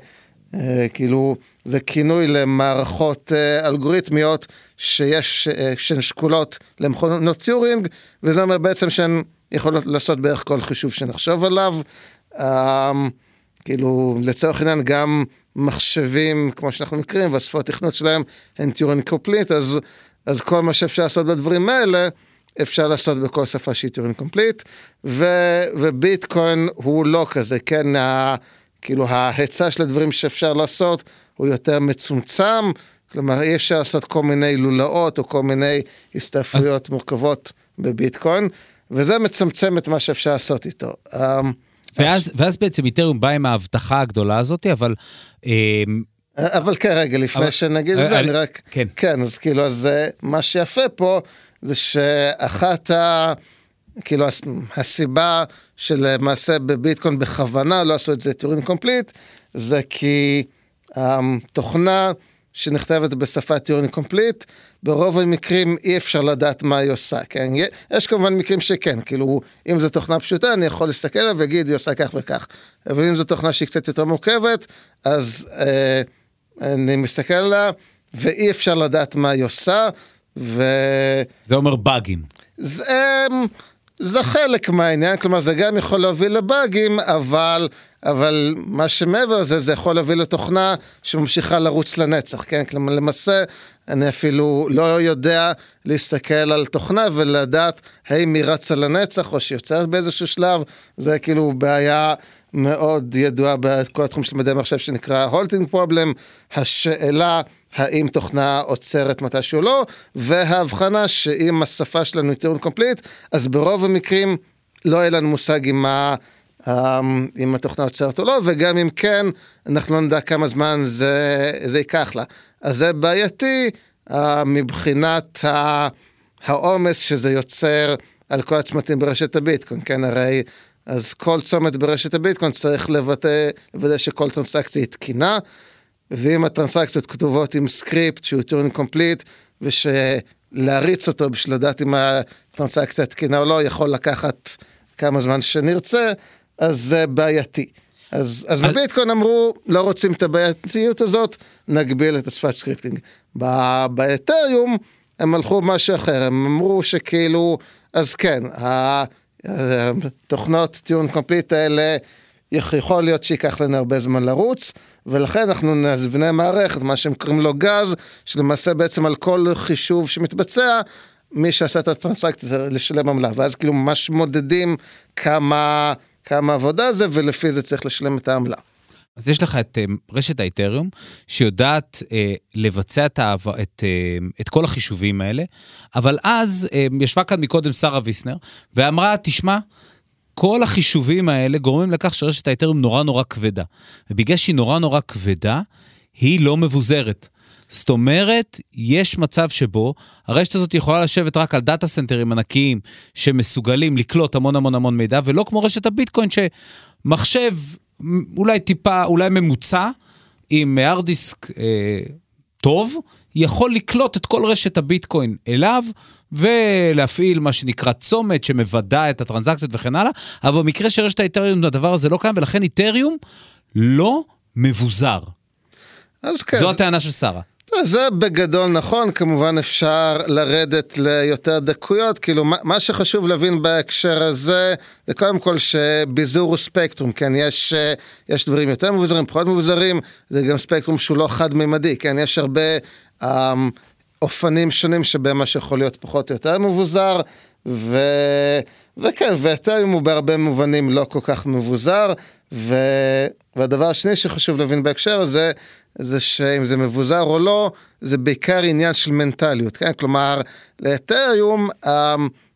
כאילו, זה כינוי למערכות אלגוריתמיות שהן שקולות למכונות טיורינג, וזה אומר בעצם שהן יכולות לעשות בערך כל חישוב שנחשוב עליו, כאילו לצורך עניין גם מחשבים כמו שאנחנו מכירים, והשפות תכנות שלהם הן טיורינג קומפליט, אז כל מה שאפשר לעשות בדברים האלה, אפשר לעשות בכל שפה שהיא טיורינג קומפליט, וביטקוין הוא לא כזה, כן, כאילו ההיצע של הדברים שאפשר לעשות, הוא יותר מצומצם, כלומר אי אפשר לעשות כל מיני לולאות, או כל מיני הסתעפויות מורכבות בביטקוין, וזה מצמצם את מה שאפשר לעשות איתו. ואז בעצם איתרום בא עם ההבטחה הגדולה הזאת, אבל כרגע, לפני שנגיד את זה, אני רק... כן, אז כאילו, אז מה שיפה פה, זה שאחת כאילו הסיבה שלמעשה בביטקוין בכוונה לא עשו את זה טיורינג קומפליט, זה כי התוכנה שנכתבת בשפה טיורינג קומפליט, ברוב המקרים אי אפשר לדעת מה היא עושה, כן? יש כמובן מקרים שכן, כאילו אם זו תוכנה פשוטה אני יכול להסתכל עליה ויגיד היא עושה כך וכך, אבל אם זו תוכנה שהיא קצת יותר מורכבת, אז אני מסתכל עליה ואי אפשר לדעת מה היא עושה, זה אומר באגים. זה חלק מהעניין, כלומר זה גם יכול להוביל לבאגים, אבל מה שמעבר לזה, זה יכול להוביל לתוכנה שממשיכה לרוץ לנצח, כן? כלומר למעשה, אני אפילו לא יודע להסתכל על תוכנה ולדעת האם היא רצה לנצח או שהיא יוצאת באיזשהו שלב, זה כאילו בעיה מאוד ידועה בכל התחום של מדעי מחשב שנקרא הולטינג פרובלם, השאלה האם תוכנה עוצרת מתישהו לא, וההבחנה שאם השפה שלנו היא טיורינג קומפליט, אז ברוב המקרים לא יהיה לנו מושג אם התוכנה עוצרת או לא, וגם אם כן, אנחנו לא נדע כמה זמן זה ייקח לה. אז זה בעייתי מבחינת העומס שזה יוצר על כל הצמתים ברשת הביטקוין, כן, הרי... אז כל צומת ברשת הביטקוין צריך לוודא שכל טרנסקציה היא תקינה, ואם הטרנסקציות כתובות עם סקריפט שהוא טיורינג קומפליט, ושלהריץ אותו בשביל לדעת אם הטרנסקציה תקינה או לא, יכול לקחת כמה זמן שנרצה, אז זה בעייתי. אז בביטקוין אמרו, לא רוצים את הבעייתיות הזאת, נגביל את השפת סקריפטינג. באתריום הם הלכו משהו אחר, הם אמרו שכאילו, אז כן, תוכנות טיורינג קומפליט האלה יכול להיות שיקח לנו הרבה זמן לרוץ, ולכן אנחנו נבנה מערכת, מה שהם קוראים לו גז, שלמעשה בעצם על כל חישוב שמתבצע, מי שעשה את הטרנסקציה זה לשלם עמלה, ואז כאילו ממש מודדים כמה עבודה זה, ולפי זה צריך לשלם את העמלה. אז יש לך את רשת האתריום, שיודעת לבצע את כל החישובים האלה, אבל אז ישבה כאן מקודם שרה ויסנר, ואמרה, תשמע, כל החישובים האלה גורמים לכך שרשת האתריום נורא נורא כבדה, ובגלל שהיא נורא נורא כבדה, היא לא מבוזרת. זאת אומרת, יש מצב שבו הרשת הזאת יכולה לשבת רק על דאטה סנטרים ענקיים, שמסוגלים לקלוט המון המון המון מידע, ולא כמו רשת הביטקוין שמחשב, אולי טיפה, אולי ממוצע, עם הארד דיסק טוב, יכול לקלוט את כל רשת הביטקוין אליו, ולהפעיל מה שנקרא צומת, שמוודא את הטרנזקציות וכן הלאה, אבל במקרה שרשת האתריום הדבר הזה לא קיים, ולכן איתריום לא מבוזר. זו הטענה של שרה. זה בגדול נכון, כמובן אפשר לרדת ליותר דקויות, כאילו מה שחשוב להבין בהקשר הזה, זה קודם כל שביזור הוא ספקטרום, כן, יש דברים יותר מבוזרים, פחות מבוזרים, זה גם ספקטרום שהוא לא חד-מימדי, כן, יש הרבה אופנים שונים שבהם מה שיכול להיות פחות או יותר מבוזר, וכן, ואתריום הוא בהרבה מובנים לא כל כך מבוזר, והדבר השני שחשוב להבין בהקשר הזה, זה שאם זה מבוזר או לא, זה בעיקר עניין של מנטליות, כן? כלומר, לאתריום,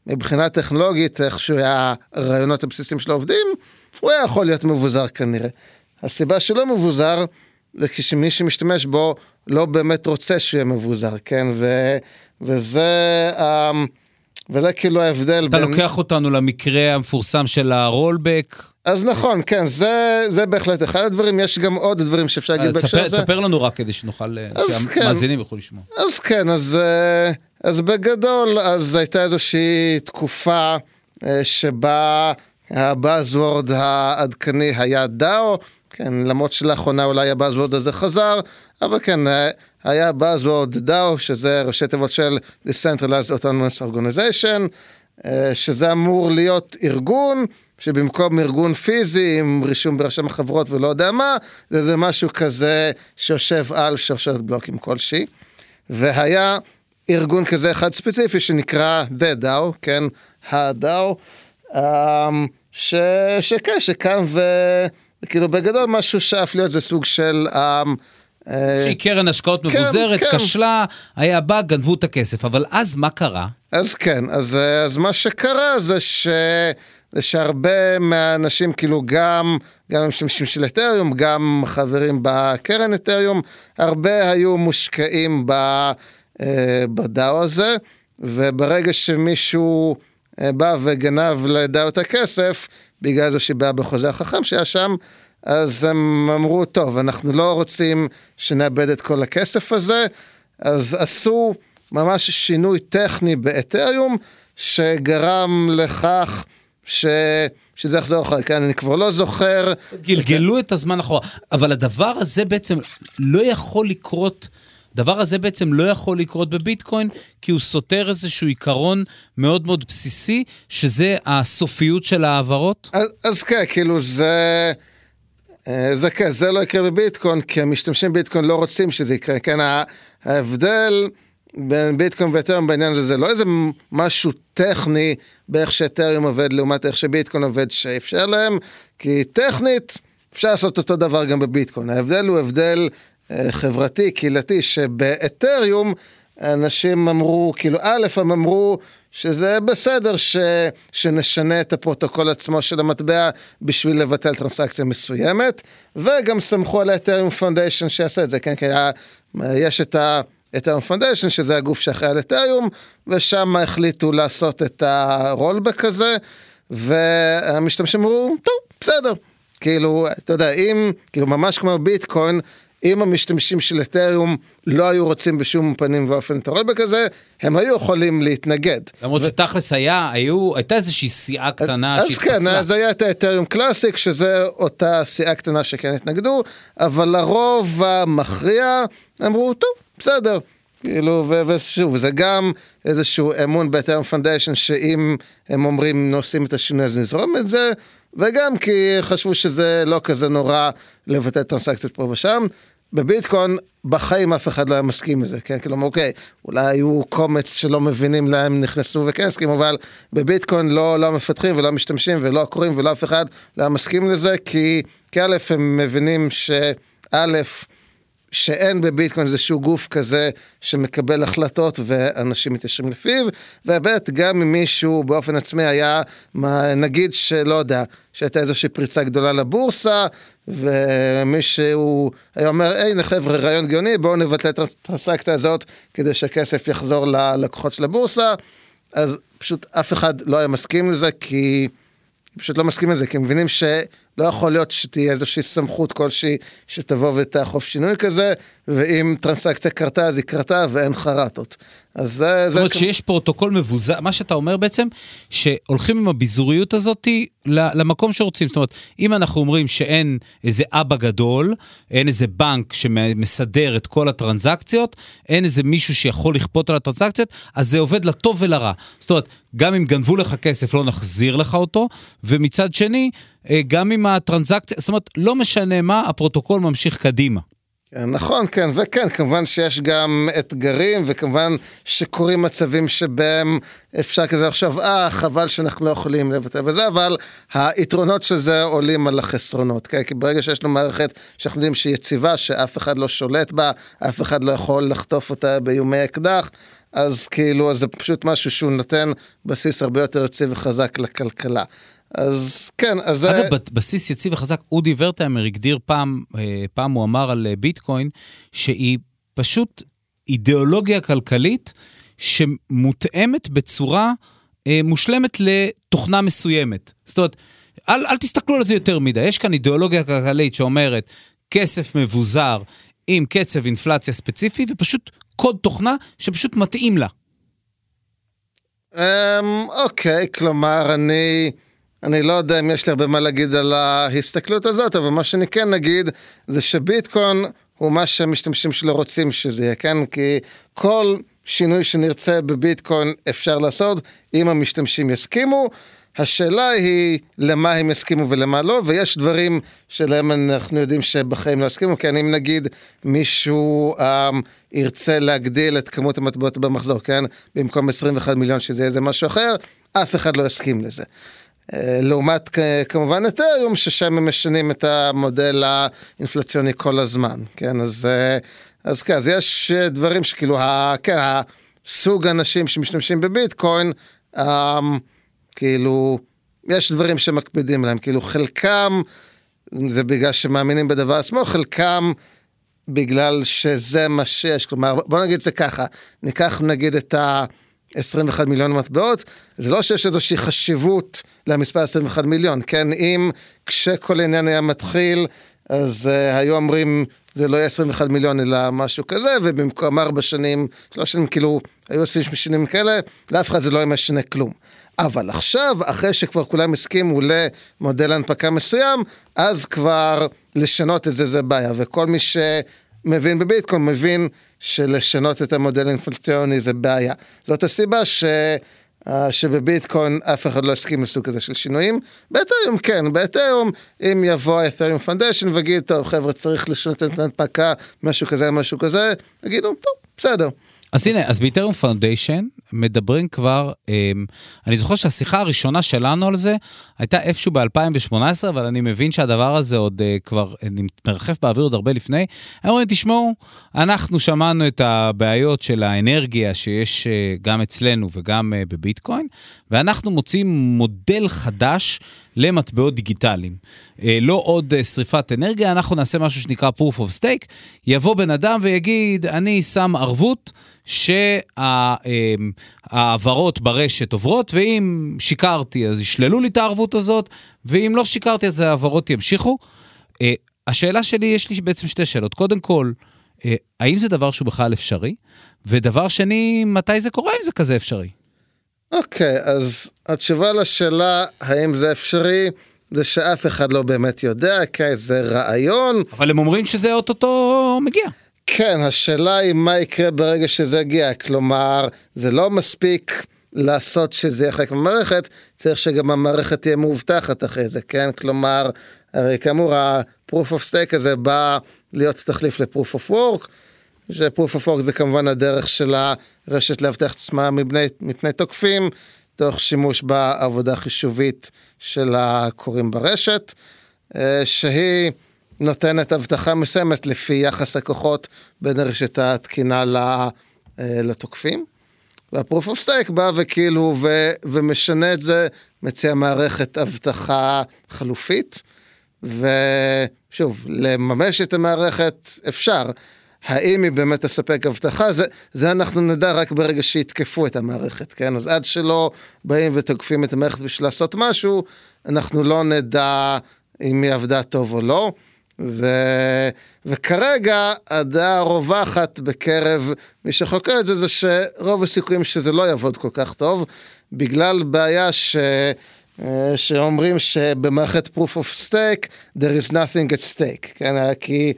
מבחינה טכנולוגית, איכשהו הרעיונות הבסיסיים של העובדים, הוא יכול להיות מבוזר כנראה. הסיבה שלא מבוזר, זה כשמי שמשתמש בו, לא באמת רוצה שיהיה מבוזר, כן? וזה כאילו ההבדל. אתה לוקח אותנו למקרה המפורסם של הרולבק. אז נכון, כן, זה בהחלט אחד הדברים, יש גם עוד דברים שאפשר להגיד בהקשר הזה. תספר לנו רק כדי שנוכל, שהמאזינים יוכלו לשמוע. אז כן, אז בגדול, אז הייתה איזושהי תקופה שבה הבאזוורד העדכני היה דאו, כן, למרות שלאחרונה אולי הבאזוורד הזה חזר, אבל כן, היה באזוורד דאו, שזה ראשי תיבות של Decentralized Autonomous Organization, שזה אמור להיות ארגון, שבמקום ארגון פיזי, עם רישום ברשם החברות ולא יודע מה, זה משהו כזה שיושב על שרשרת בלוקים כלשהי, והיה ארגון כזה אחד ספציפי שנקרא The DAO, כן, הדאו, שכאן וכאילו בגדול משהו שאף להיות זה סוג של שהיא קרן השקעות מבוזרת, כשלה, היה בא, גנבו את הכסף, אבל אז מה קרה? אז כן, אז מה שקרה זה שהרבה מהאנשים, כאילו גם המשתמשים של אתריום, גם חברים בקרן אתריום, הרבה היו מושקעים בדאו הזה, וברגע שמישהו בא וגנב לדאו את הכסף, בגלל זה שבא בחוזה החכם שהיה שם, אז הם אמרו, טוב, אנחנו לא רוצים שנאבד את כל הכסף הזה, אז עשו ממש שינוי טכני באתריום, שגרם לכך שזה יחזור אחר, כן, אני כבר לא זוכר. גלגלו את הזמן אחורה, אבל הדבר הזה בעצם לא יכול לקרות, הדבר הזה בעצם לא יכול לקרות בביטקוין, כי הוא סותר איזשהו עיקרון מאוד מאוד בסיסי, שזה הסופיות של העברות. אז כן, כאילו זה לא יקרה בביטקוין, כי המשתמשים בביטקוין לא רוצים שזה יקרה, כן, ההבדל בין ביטקוין ואתריום בעניין הזה, זה לא איזה משהו טכני, באיך שאתריום עובד, לעומת איך שביטקוין עובד, שאפשר להם, כי טכנית, אפשר לעשות אותו דבר גם בביטקוין, ההבדל הוא הבדל חברתי, קהילתי, שבאתריום, אנשים אמרו, כאילו א' הם אמרו, שזה בסדר שנשנה את הפרוטוקול עצמו של המטבע בשביל לבטל טרנסקציה מסוימת, וגם סמכו על האתריום פונדיישן שיעשה את זה, כן, כי יש את האתריום פונדיישן, שזה הגוף שאחראי על האתריום, ושם החליטו לעשות את הרולבק הזה, והמשתמשים אמרו, טוב, בסדר, כאילו, אתה יודע, אם, כאילו ממש כמו ביטקוין, אם המשתמשים של אתריום לא היו רוצים בשום פנים ואופן את הרולבק הזה, הם היו יכולים להתנגד. למרות שתכלס הייתה איזושהי סיעה קטנה שהתפצלה. אז כן, אז היה את האתריום קלאסיק, שזה אותה סיעה קטנה שכן התנגדו, אבל לרוב המכריע אמרו, טוב, בסדר. כאילו, וזה גם איזשהו אמון באתריום פונדיישן, שאם הם אומרים, נושאים את השינוי, אז נזרום את זה, וגם כי חשבו שזה לא כזה נורא לבטא טרנסקציות פה ושם, בביטקוין, בחיים אף אחד לא היה מסכים לזה, כן? כלומר, אוקיי, אולי היו קומץ שלא מבינים להם נכנסו וכן הסכים, אבל בביטקוין לא מפתחים ולא משתמשים ולא עקורים ולא אף אחד לא מסכים לזה, כי א' הם מבינים שאין בביטקוין איזשהו גוף כזה שמקבל החלטות ואנשים מתיישרים לפיו, והבית גם אם מישהו באופן עצמי היה, נגיד שלא יודע, שהייתה איזושהי פריצה גדולה לבורסה, ומישהו היה אומר, היי חבר'ה, רעיון גאוני, בואו נבטל את הטרנסקציה הזאת, כדי שהכסף יחזור ללקוחות של הבורסה, אז פשוט אף אחד לא היה מסכים לזה, כי פשוט לא מסכים לזה, כי הם מבינים שלא יכול להיות שתהיה איזושהי סמכות כלשהי שתבוא ותאכוף שינוי כזה, ואם טרנסקציה קרתה, אז היא קרתה ואין חרטות. זאת אומרת שיש פרוטוקול מבוזר, מה שאתה אומר בעצם, שהולכים עם הביזוריות הזאת למקום שרוצים. זאת אומרת, אם אנחנו אומרים שאין איזה אבא גדול, אין איזה בנק שמסדר את כל הטרנזקציות, אין איזה מישהו שיכול לכפות על הטרנזקציות, אז זה עובד לטוב ולרע. זאת אומרת, גם אם גנבו לך כסף, לא נחזיר לך אותו, ומצד שני, גם אם הטרנזקציה, זאת אומרת, לא משנה מה, הפרוטוקול ממשיך קדימה. נכון, כן, וכן, כמובן שיש גם אתגרים, וכמובן שקורים מצבים שבהם אפשר כזה לחשוב, חבל שאנחנו לא יכולים לבטא וזה, אבל היתרונות של זה עולים על החסרונות, כן? כי ברגע שיש לנו מערכת שאנחנו יודעים שהיא יציבה, שאף אחד לא שולט בה, אף אחד לא יכול לחטוף אותה באיומי אקדח, אז כאילו זה פשוט משהו שהוא נותן בסיס הרבה יותר יציב וחזק לכלכלה. אז כן, אז אגב, בסיס יציב וחזק, אודי ורטהיימר הגדיר פעם הוא אמר על ביטקוין, שהיא פשוט אידיאולוגיה כלכלית שמותאמת בצורה מושלמת לתוכנה מסוימת. זאת אומרת, אל תסתכלו על זה יותר מדי. יש כאן אידיאולוגיה כלכלית שאומרת, כסף מבוזר עם קצב אינפלציה ספציפי, ופשוט קוד תוכנה שפשוט מתאים לה. אוקיי, כלומר, אני לא יודע אם יש לי הרבה מה להגיד על ההסתכלות הזאת, אבל מה שאני כן נגיד, זה שביטקוין הוא מה שהמשתמשים שלא רוצים שזה יהיה, כן? כי כל שינוי שנרצה בביטקוין אפשר לעשות, אם המשתמשים יסכימו, השאלה היא למה הם יסכימו ולמה לא, ויש דברים שלהם אנחנו יודעים שבחיים לא יסכימו, כי אם נגיד מישהו ירצה להגדיל את כמות המטבעות במחזור, כן? במקום 21 מיליון שזה יהיה משהו אחר, אף אחד לא יסכים לזה. לעומת כמובן את היום ששם הם משנים את המודל האינפלציוני כל הזמן, כן? אז כן, אז יש דברים שכאילו, כן, הסוג האנשים שמשתמשים בביטקוין, כאילו, יש דברים שמקפידים להם, כאילו חלקם, זה בגלל שמאמינים בדבר עצמו, חלקם בגלל שזה מה שיש, כלומר, בוא נגיד זה ככה, ניקח נגיד את ה-21 מיליון מטבעות, זה לא שיש איזושהי חשיבות למספר 21 מיליון, כן, אם כשכל עניין היה מתחיל, אז היו אומרים, זה לא יהיה 21 מיליון אלא משהו כזה, ובמקום 4 שנים, 3 שנים כאילו, היו עושים שנים כאלה, לאף אחד זה לא משנה כלום. אבל עכשיו, אחרי שכבר כולם הסכימו למודל הנפקה מסוים, אז כבר לשנות את זה, זה בעיה. וכל מי שמבין בביטקוין, מבין שלשנות את המודל האינפלציוני זה בעיה. זאת הסיבה שבביטקוין אף אחד לא הסכים לסוג הזה של שינויים. באתריום כן, באתריום, אם יבוא האתריום פונדשן וגיד, טוב חבר'ה, צריך לשנות את הנפקה, משהו כזה, משהו כזה, יגידו, טוב, בסדר. אז הנה, אז באתריום פונדשן מדברים כבר, אני זוכר שהשיחה הראשונה שלנו על זה, הייתה איפשהו ב-2018, אבל אני מבין שהדבר הזה עוד כבר מרחף באוויר עוד הרבה לפני. אני אומר, תשמעו, אנחנו שמענו את הבעיות של האנרגיה שיש גם אצלנו וגם בביטקוין, ואנחנו מוצאים מודל חדש למטבעות דיגיטליים. לא עוד שריפת אנרגיה, אנחנו נעשה משהו שנקרא proof of stake, יבוא בן אדם ויגיד, אני שם ערבות, שהעברות ברשת עוברות, ואם שיקרתי אז ישללו לי את הערבות הזאת, ואם לא שיקרתי אז העברות ימשיכו. השאלה שלי, יש לי בעצם 2 שאלות. קודם כל, האם זה דבר שהוא בכלל אפשרי? ודבר שני, מתי זה קורה אם זה כזה אפשרי? אוקיי, אז התשובה לשאלה, האם זה אפשרי, זה שאף אחד לא באמת יודע, כי זה רעיון. אבל הם אומרים שזה אוטוטו מגיע. כן, השאלה היא מה יקרה ברגע שזה יגיע, כלומר, זה לא מספיק לעשות שזה יהיה חלק מהמערכת, צריך שגם המערכת תהיה מאובטחת אחרי זה, כן? כלומר, הרי כאמור, ה-Proof of Stake הזה בא להיות תחליף ל-Proof of Work, ש-Proof of Work זה כמובן הדרך של הרשת להבטח את עצמה מפני תוקפים, תוך שימוש בעבודה חישובית של הקוראים ברשת, שהיא נותנת הבטחה מסוימת לפי יחס הכוחות בין הרשת התקינה לתוקפים. והפרוף אוף סטייק בא וכאילו ומשנה את זה, מציע מערכת הבטחה חלופית, ושוב, לממש את המערכת אפשר. האם היא באמת תספק הבטחה? זה אנחנו נדע רק ברגע שיתקפו את המערכת, כן? אז עד שלא באים ותוקפים את המערכת בשביל לעשות משהו, אנחנו לא נדע אם היא עבדה טוב או לא. וכרגע הדעה רווחת בקרב מי שחוקר את זה, זה שרוב הסיכויים שזה לא יעבוד כל כך טוב, בגלל בעיה שאומרים שבמערכת proof of stake there is nothing at stake, כן? כי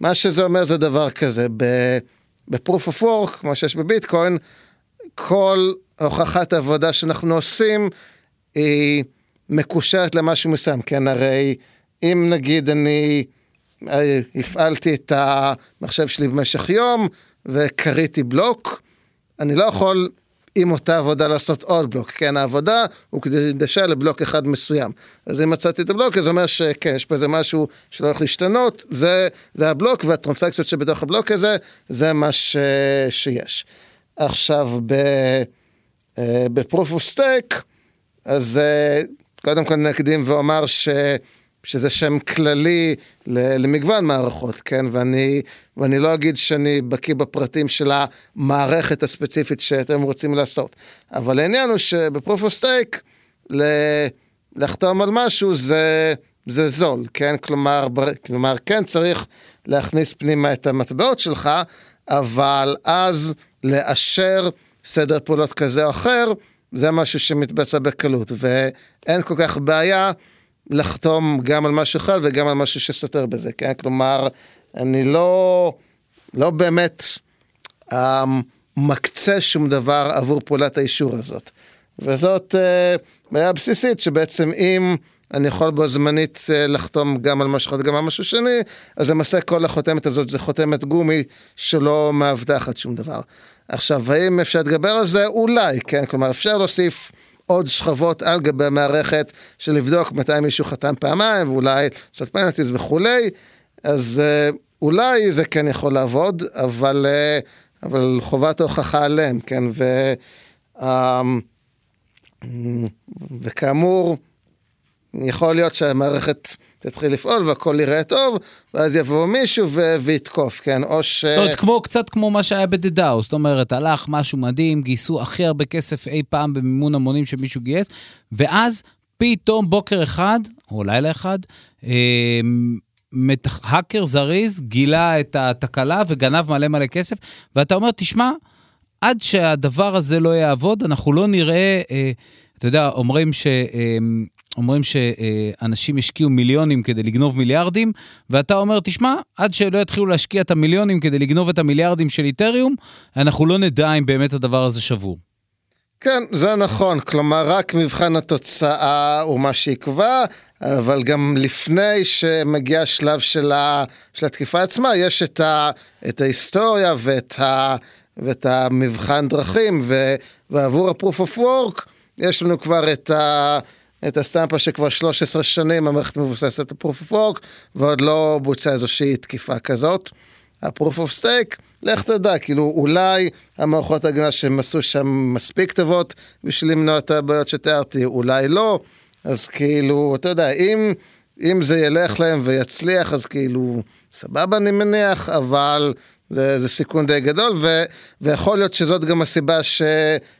מה שזה אומר זה דבר כזה, ב-proof of work, כמו שיש בביטקוין, כל הוכחת העבודה שאנחנו עושים היא מקושרת למשהו מסוים, כן? הרי אם נגיד אני הפעלתי את המחשב שלי במשך יום, וקריתי בלוק, אני לא יכול עם אותה עבודה לעשות עוד בלוק, כן, העבודה הוא קדשה לבלוק אחד מסוים, אז אם מצאתי את הבלוק, זה אומר שכן, יש פה איזה משהו שלא הולך להשתנות, זה הבלוק, והטרנסקציות שבתוך הבלוק הזה, זה מה שיש. עכשיו, ב-Proof of Stake, אז קודם כל נקדים ואומר שזה שם כללי למגוון מערכות, כן? ואני לא אגיד שאני בקיא בפרטים של המערכת הספציפית שאתם רוצים לעשות. אבל העניין הוא שבפרופ אוף סטייק, לחתום על משהו זה זול, כן? כלומר, כן צריך להכניס פנימה את המטבעות שלך, אבל אז לאשר סדר פעולות כזה או אחר, זה משהו שמתבצע בקלות, ואין כל כך בעיה לחתום גם על משהו אחד וגם על משהו שסותר בזה, כן? כלומר, אני לא באמת מקצה שום דבר עבור פעולת האישור הזאת. וזאת בעיה בסיסית, שבעצם אם אני יכול בו זמנית לחתום גם על משהו אחד, גם על משהו שני, אז למעשה כל החותמת הזאת זה חותמת גומי שלא מאבטחת שום דבר. עכשיו, האם אפשר להתגבר על זה? אולי, כן? כלומר, אפשר להוסיף עוד שכבות על גבי המערכת של לבדוק מתי מישהו חתם פעמיים, ואולי שאת פנטיס וכולי, אז אולי זה כן יכול לעבוד, אבל חובת ההוכחה עליהם, כן? וכאמור, יכול להיות שהמערכת תתחיל לפעול והכל יראה טוב, ואז יבוא מישהו ויתקוף, כן? או ש... זאת אומרת, קצת כמו מה שהיה בדדאו, זאת אומרת, הלך משהו מדהים, גייסו הכי הרבה כסף אי פעם במימון המונים שמישהו גייס, ואז פתאום בוקר אחד, או לילה אחד, האקר זריז גילה את התקלה וגנב מלא מלא כסף, ואתה אומר, תשמע, עד שהדבר הזה לא יעבוד, אנחנו לא נראה, אתה יודע, אומרים שאנשים השקיעו מיליונים כדי לגנוב מיליארדים, ואתה אומר, תשמע, עד שלא יתחילו להשקיע את המיליונים כדי לגנוב את המיליארדים של איתריום, אנחנו לא נדע אם באמת הדבר הזה שבור. כן, זה נכון. כלומר, רק מבחן התוצאה הוא מה שיקבע, אבל גם לפני שמגיע השלב של התקיפה עצמה, יש את ההיסטוריה ואת המבחן דרכים, ועבור ה-Proof of Work, יש לנו כבר את הסטמפה שכבר 13 שנים המערכת מבוססת ה-Proof of Work, ועוד לא בוצעה איזושהי תקיפה כזאת. ה-Proof of Stake, לך תדע, כאילו אולי המערכות הגנה שהם עשו שם מספיק טובות, בשביל למנוע את הבעיות שתיארתי, אולי לא, אז כאילו, אתה יודע, אם זה ילך להם ויצליח, אז כאילו, סבבה אני מניח, אבל זה סיכון די גדול, ויכול להיות שזאת גם הסיבה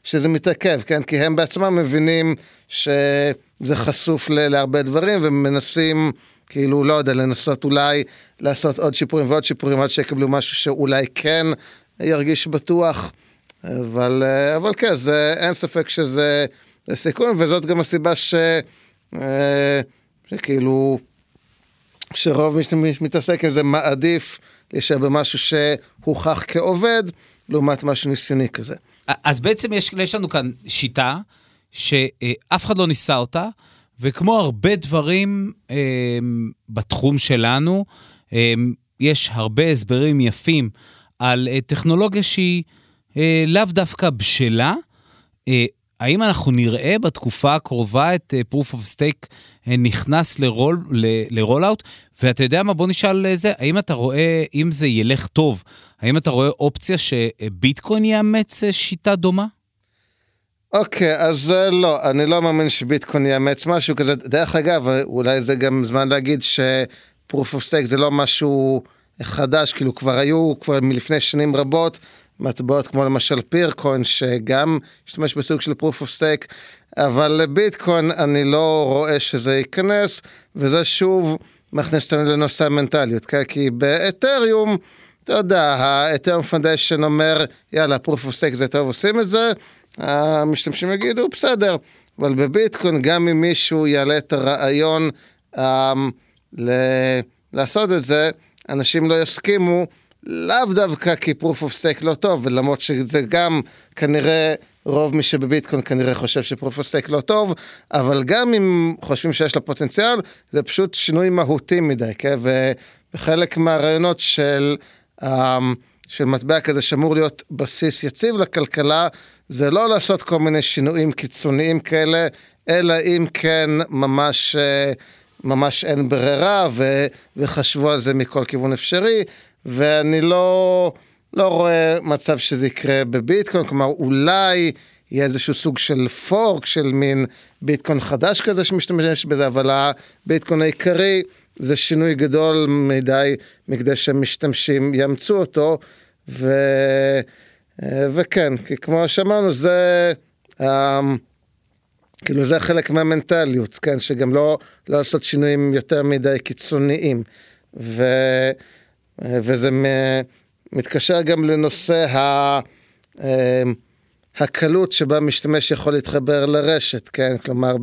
שזה מתעכב, כן? כי הם בעצמם מבינים שזה חשוף להרבה דברים, ומנסים, כאילו, לא יודע, לנסות אולי לעשות עוד שיפורים ועוד שיפורים, עד שיקבלו משהו שאולי כן ירגיש בטוח, אבל כן, אין ספק שזה סיכון, וזאת גם הסיבה שכאילו, שרוב מי שמתעסק עם זה מעדיף, יש במשהו שהוכח כעובד, לעומת משהו ניסיוני כזה. אז בעצם יש לנו כאן שיטה, שאף אחד לא ניסה אותה, וכמו הרבה דברים בתחום שלנו, יש הרבה הסברים יפים, על טכנולוגיה שהיא לאו דווקא בשלה, האם אנחנו נראה בתקופה הקרובה את Proof of Stake נכנס ל-Rollout? ואתה יודע מה, בוא נשאל זה, האם אתה רואה, אם זה ילך טוב, האם אתה רואה אופציה שביטקוין יאמץ שיטה דומה? אוקיי, אז לא, אני לא מאמין שביטקוין יאמץ משהו כזה. דרך אגב, אולי זה גם זמן להגיד ש-Proof of Stake זה לא משהו חדש, כאילו כבר מלפני שנים רבות, מטבעות כמו למשל פירקוין, שגם השתמש בסוג של Proof of Stake, אבל לביטקוין אני לא רואה שזה ייכנס, וזה שוב מכניס אותנו לנושא המנטליות, כי באתריום, אתה יודע, האתריום פונדשן אומר, יאללה, Proof of Stake זה טוב, עושים את זה, המשתמשים יגידו, בסדר, אבל בביטקוין, גם אם מישהו יעלה את הרעיון לעשות את זה, אנשים לא יסכימו, לאו דווקא כי Proof of Stake לא טוב, ולמרות שזה גם כנראה רוב מי שבביטקוין כנראה חושב ש Proof of Stake לא טוב, אבל גם אם חושבים שיש לה פוטנציאל, זה פשוט שינוי מהותי מדי, כן? וחלק מהרעיונות של מטבע כזה שאמור להיות בסיס יציב לכלכלה, זה לא לעשות כל מיני שינויים קיצוניים כאלה, אלא אם כן ממש אין ברירה, וחשבו על זה מכל כיוון אפשרי, ואני לא רואה מצב שזה יקרה בביטקוין, כלומר אולי יהיה איזשהו סוג של פורק, של מין ביטקוין חדש כזה שמשתמש בזה, אבל הביטקוין העיקרי זה שינוי גדול מדי מכדי שמשתמשים ימצאו אותו, וכן, כי כמו שאמרנו, זה כאילו זה חלק מהמנטליות, כן, שגם לא לעשות שינויים יותר מדי קיצוניים, וזה מתקשר גם לנושא הקלות שבה משתמש יכול להתחבר לרשת, כן, כלומר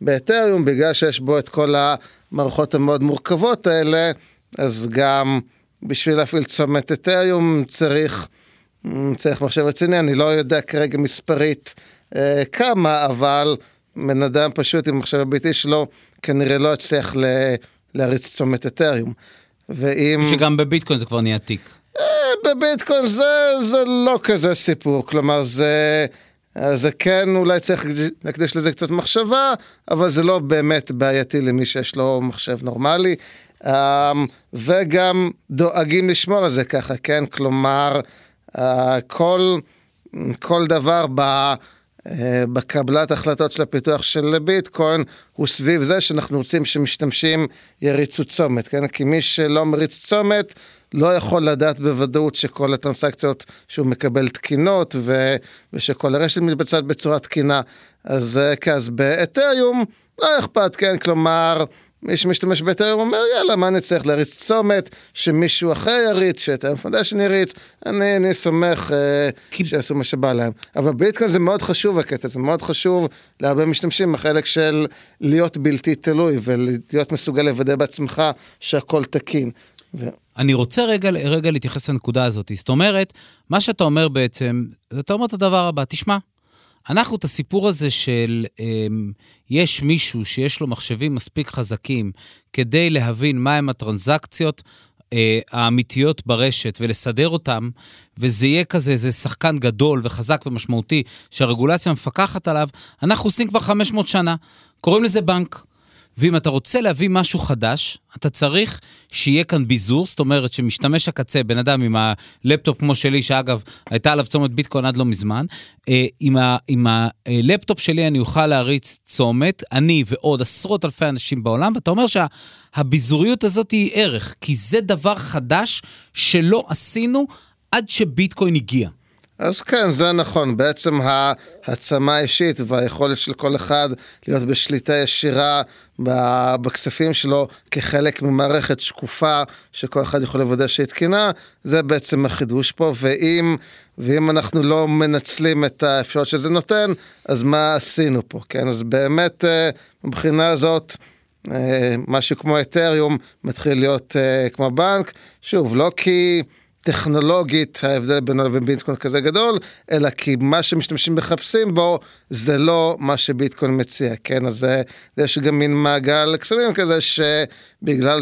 באתריום, בגלל שיש בו את כל המערכות המאוד מורכבות האלה, אז גם בשביל להפעיל צומת אתריום צריך מחשב רציני. אני לא יודע כרגע מספרית כמה, אבל בן אדם פשוט עם מחשב הביתי שלו כנראה לא הצליח להריץ צומת אתריום. שגם בביטקוין זה כבר נהיה תיק. בביטקוין זה לא כזה סיפור, כלומר זה כן אולי צריך להקדיש לזה קצת מחשבה, אבל זה לא באמת בעייתי למי שיש לו מחשב נורמלי, וגם דואגים לשמור על זה ככה, כן, כלומר כל דבר בקבלת החלטות של הפיתוח של ביטקוין הוא סביב זה שאנחנו רוצים שמשתמשים יריצו צומת, כן? כי מי שלא מריץ צומת לא יכול לדעת בוודאות שכל הטרנסקציות שהוא מקבל תקינות ושכל הרשת מתבצעת בצורה תקינה. אז באתריום לא אכפת, כן? כלומר, מי שמשתמש באתריום אומר, יאללה, מה אני צריך להריץ צומת, שמישהו אחר יריץ, שאתריום פונדשן יריץ, אני סומך שעשו מה שבא להם. אבל ביטקוין זה מאוד חשוב הקטע, זה מאוד חשוב להרבה משתמשים, החלק של להיות בלתי תלוי, ולהיות מסוגל לוודא בעצמך שהכל תקין. אני רוצה רגע להתייחס לנקודה הזאת, זאת אומרת, מה שאתה אומר בעצם, אתה אומר את הדבר הבא, תשמע, אנחנו את הסיפור הזה של יש מישהו שיש לו מחשבים מספיק חזקים כדי להבין מהם הטרנזקציות האמיתיות ברשת ולסדר אותם, וזה יהיה כזה, זה שחקן גדול וחזק ומשמעותי שהרגולציה מפקחת עליו, אנחנו עושים כבר 500 שנה, קוראים לזה בנק. ואם אתה רוצה להביא משהו חדש, אתה צריך שיהיה כאן ביזור, זאת אומרת שמשתמש הקצה, בן אדם עם הלפטופ כמו שלי, שאגב, הייתה עליו צומת ביטקוין עד לא מזמן, עם הלפטופ שלי אני אוכל להריץ צומת, אני ועוד עשרות אלפי אנשים בעולם, ואתה אומר שהביזוריות הזאת היא ערך, כי זה דבר חדש שלא עשינו עד שביטקוין הגיע. אז כן, זה נכון, בעצם העצמה האישית והיכולת של כל אחד להיות בשליטה ישירה בכספים שלו כחלק ממערכת שקופה שכל אחד יכול לוודא שהיא תקינה, זה בעצם החידוש פה, ואם אנחנו לא מנצלים את האפשרות שזה נותן, אז מה עשינו פה, כן? אז באמת מבחינה הזאת משהו כמו אתריום מתחיל להיות כמו בנק, שוב, לא כי טכנולוגית, ההבדל בינו לבין ביטקוין כזה גדול, אלא כי מה שמשתמשים מחפשים בו, זה לא מה שביטקוין מציע, כן? אז יש גם מין מעגל קסמים כזה, שבגלל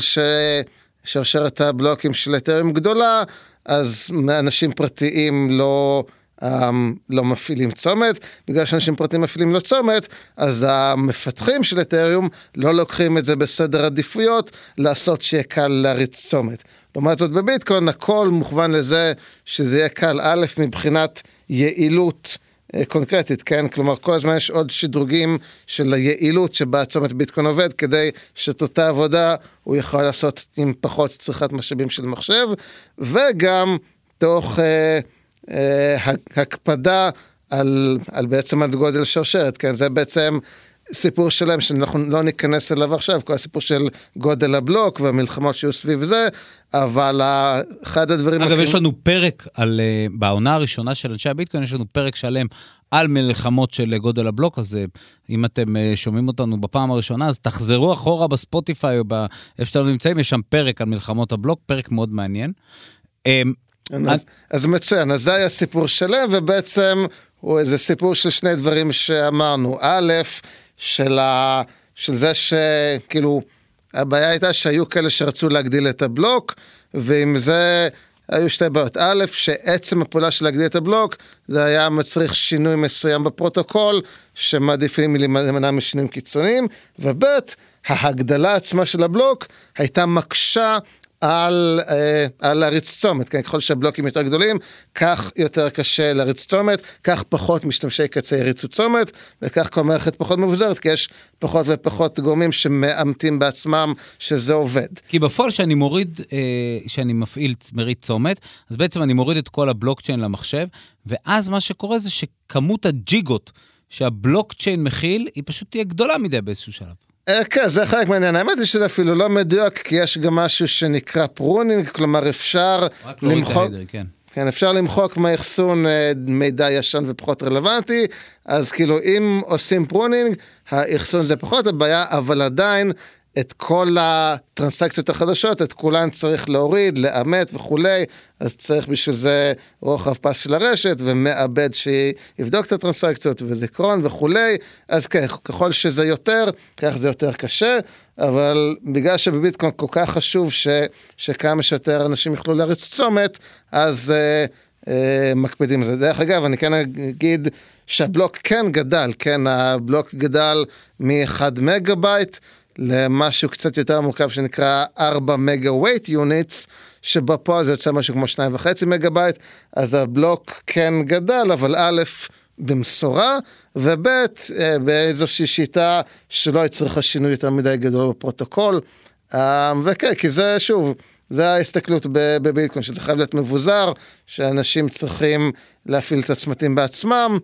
ששרשרת הבלוקים של אתריום גדולה, אז אנשים פרטיים לא מפעילים צומת, בגלל שאנשים פרטיים מפעילים לא צומת, אז המפתחים של אתריום לא לוקחים את זה בסדר עדיפויות, לעשות שיהיה קל להריץ צומת. לעומת זאת בביטקוין, הכל מוכוון לזה שזה יהיה קל א' מבחינת יעילות קונקרטית, כן? כלומר, כל הזמן יש עוד שדרוגים של היעילות שבה הצומת ביטקוין עובד, כדי שאת אותה עבודה הוא יכול לעשות עם פחות צריכת משאבים של מחשב, וגם תוך הקפדה על בעצם על גודל שרשרת, כן? זה בעצם סיפור שלהם שאנחנו לא ניכנס אליו עכשיו, כל הסיפור של גודל הבלוק והמלחמות שיהיו סביב זה, אבל אחד הדברים... אגב, יש לנו פרק על, בעונה הראשונה של אנשי הביטקוין, יש לנו פרק שלם על מלחמות של גודל הבלוק, אז אם אתם שומעים אותנו בפעם הראשונה, אז תחזרו אחורה בספוטיפיי או איפה שאתם נמצאים, יש שם פרק על מלחמות הבלוק, פרק מאוד מעניין. אז מצוין, אז זה היה סיפור שלם, ובעצם זה סיפור של שני דברים שאמרנו. א', של זה שכאילו, הבעיה הייתה שהיו כאלה שרצו להגדיל את הבלוק, ועם זה היו שתי בעיות. א', שעצם הפעולה של להגדיל את הבלוק, זה היה מצריך שינוי מסוים בפרוטוקול, שמעדיפים להימנע משינויים קיצוניים, וב', ההגדלה עצמה של הבלוק הייתה מקשה על להריץ צומת, כן? ככל שהבלוקים יותר גדולים, כך יותר קשה להריץ צומת, כך פחות משתמשי קצה יריצו צומת, וכך כל מערכת פחות מבוזרת, כי יש פחות ופחות גורמים שמאמתים בעצמם שזה עובד. כי בפועל שאני מוריד, שאני מפעיל מריץ צומת, אז בעצם אני מוריד את כל הבלוקצ'יין למחשב, ואז מה שקורה זה שכמות הג'יגות שהבלוקצ'יין מכיל, היא פשוט תהיה גדולה מדי באיזשהו שלב. כן, זה חלק מעניין. האמת היא שזה אפילו לא מדויק, כי יש גם משהו שנקרא פרונינג, כלומר אפשר למחוק... כן, אפשר למחוק מהאחסון מידע ישן ופחות רלוונטי, אז כאילו אם עושים פרונינג, האחסון זה פחות הבעיה, אבל עדיין את כל הטרנסקציות החדשות, את כולן צריך להוריד, לאמת וכולי, אז צריך בשביל זה רוחב פס של הרשת, ומעבד שיבדוק את הטרנסקציות וזיכרון וכולי, אז כך, ככל שזה יותר, כך זה יותר קשה, אבל בגלל שבביטקוין כל כך חשוב שכמה שיותר אנשים יוכלו להריץ צומת, אז מקפידים על זה. דרך אגב, אני כן אגיד שהבלוק כן גדל, כן, הבלוק גדל מ-1 מגה-בייט, למשהו קצת יותר מורכב שנקרא 4 מגה ווייט יוניטס, שבפועל זה יוצא משהו כמו 2.5 מגה בייט, אז הבלוק כן גדל, אבל א', במשורה, וב', באיזושהי שיטה שלא יצריך שינוי יותר מדי גדול בפרוטוקול, וכן, כי זה שוב, זה ההסתכלות בביטקוין, שזה חייב להיות מבוזר, שאנשים צריכים להפעיל את הצמתים בעצמם,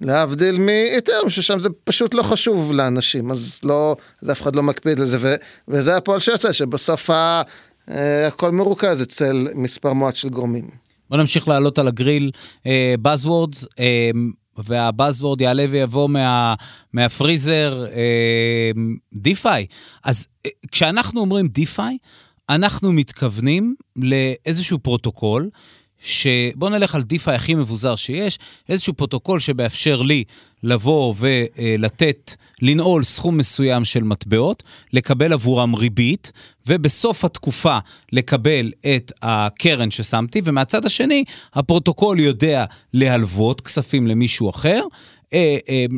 להבדיל מאיתרם, ששם זה פשוט לא חשוב לאנשים, אז לא, אף אחד לא מקפיד לזה, וזה הפועל שיוצא, שבסוף הכל מרוכז אצל מספר מועט של גורמים. בוא נמשיך לעלות על הגריל, Buzzwords, והבאזוורד יעלה ויבוא מהפריזר, DeFi. אז כשאנחנו אומרים DeFi, אנחנו מתכוונים לאיזשהו פרוטוקול, שבוא נלך על DeFi הכי מבוזר שיש, איזשהו פרוטוקול שמאפשר לי לבוא ולתת, לנעול סכום מסוים של מטבעות, לקבל עבורם ריבית, ובסוף התקופה לקבל את הקרן ששמתי, ומהצד השני, הפרוטוקול יודע להלוות כספים למישהו אחר,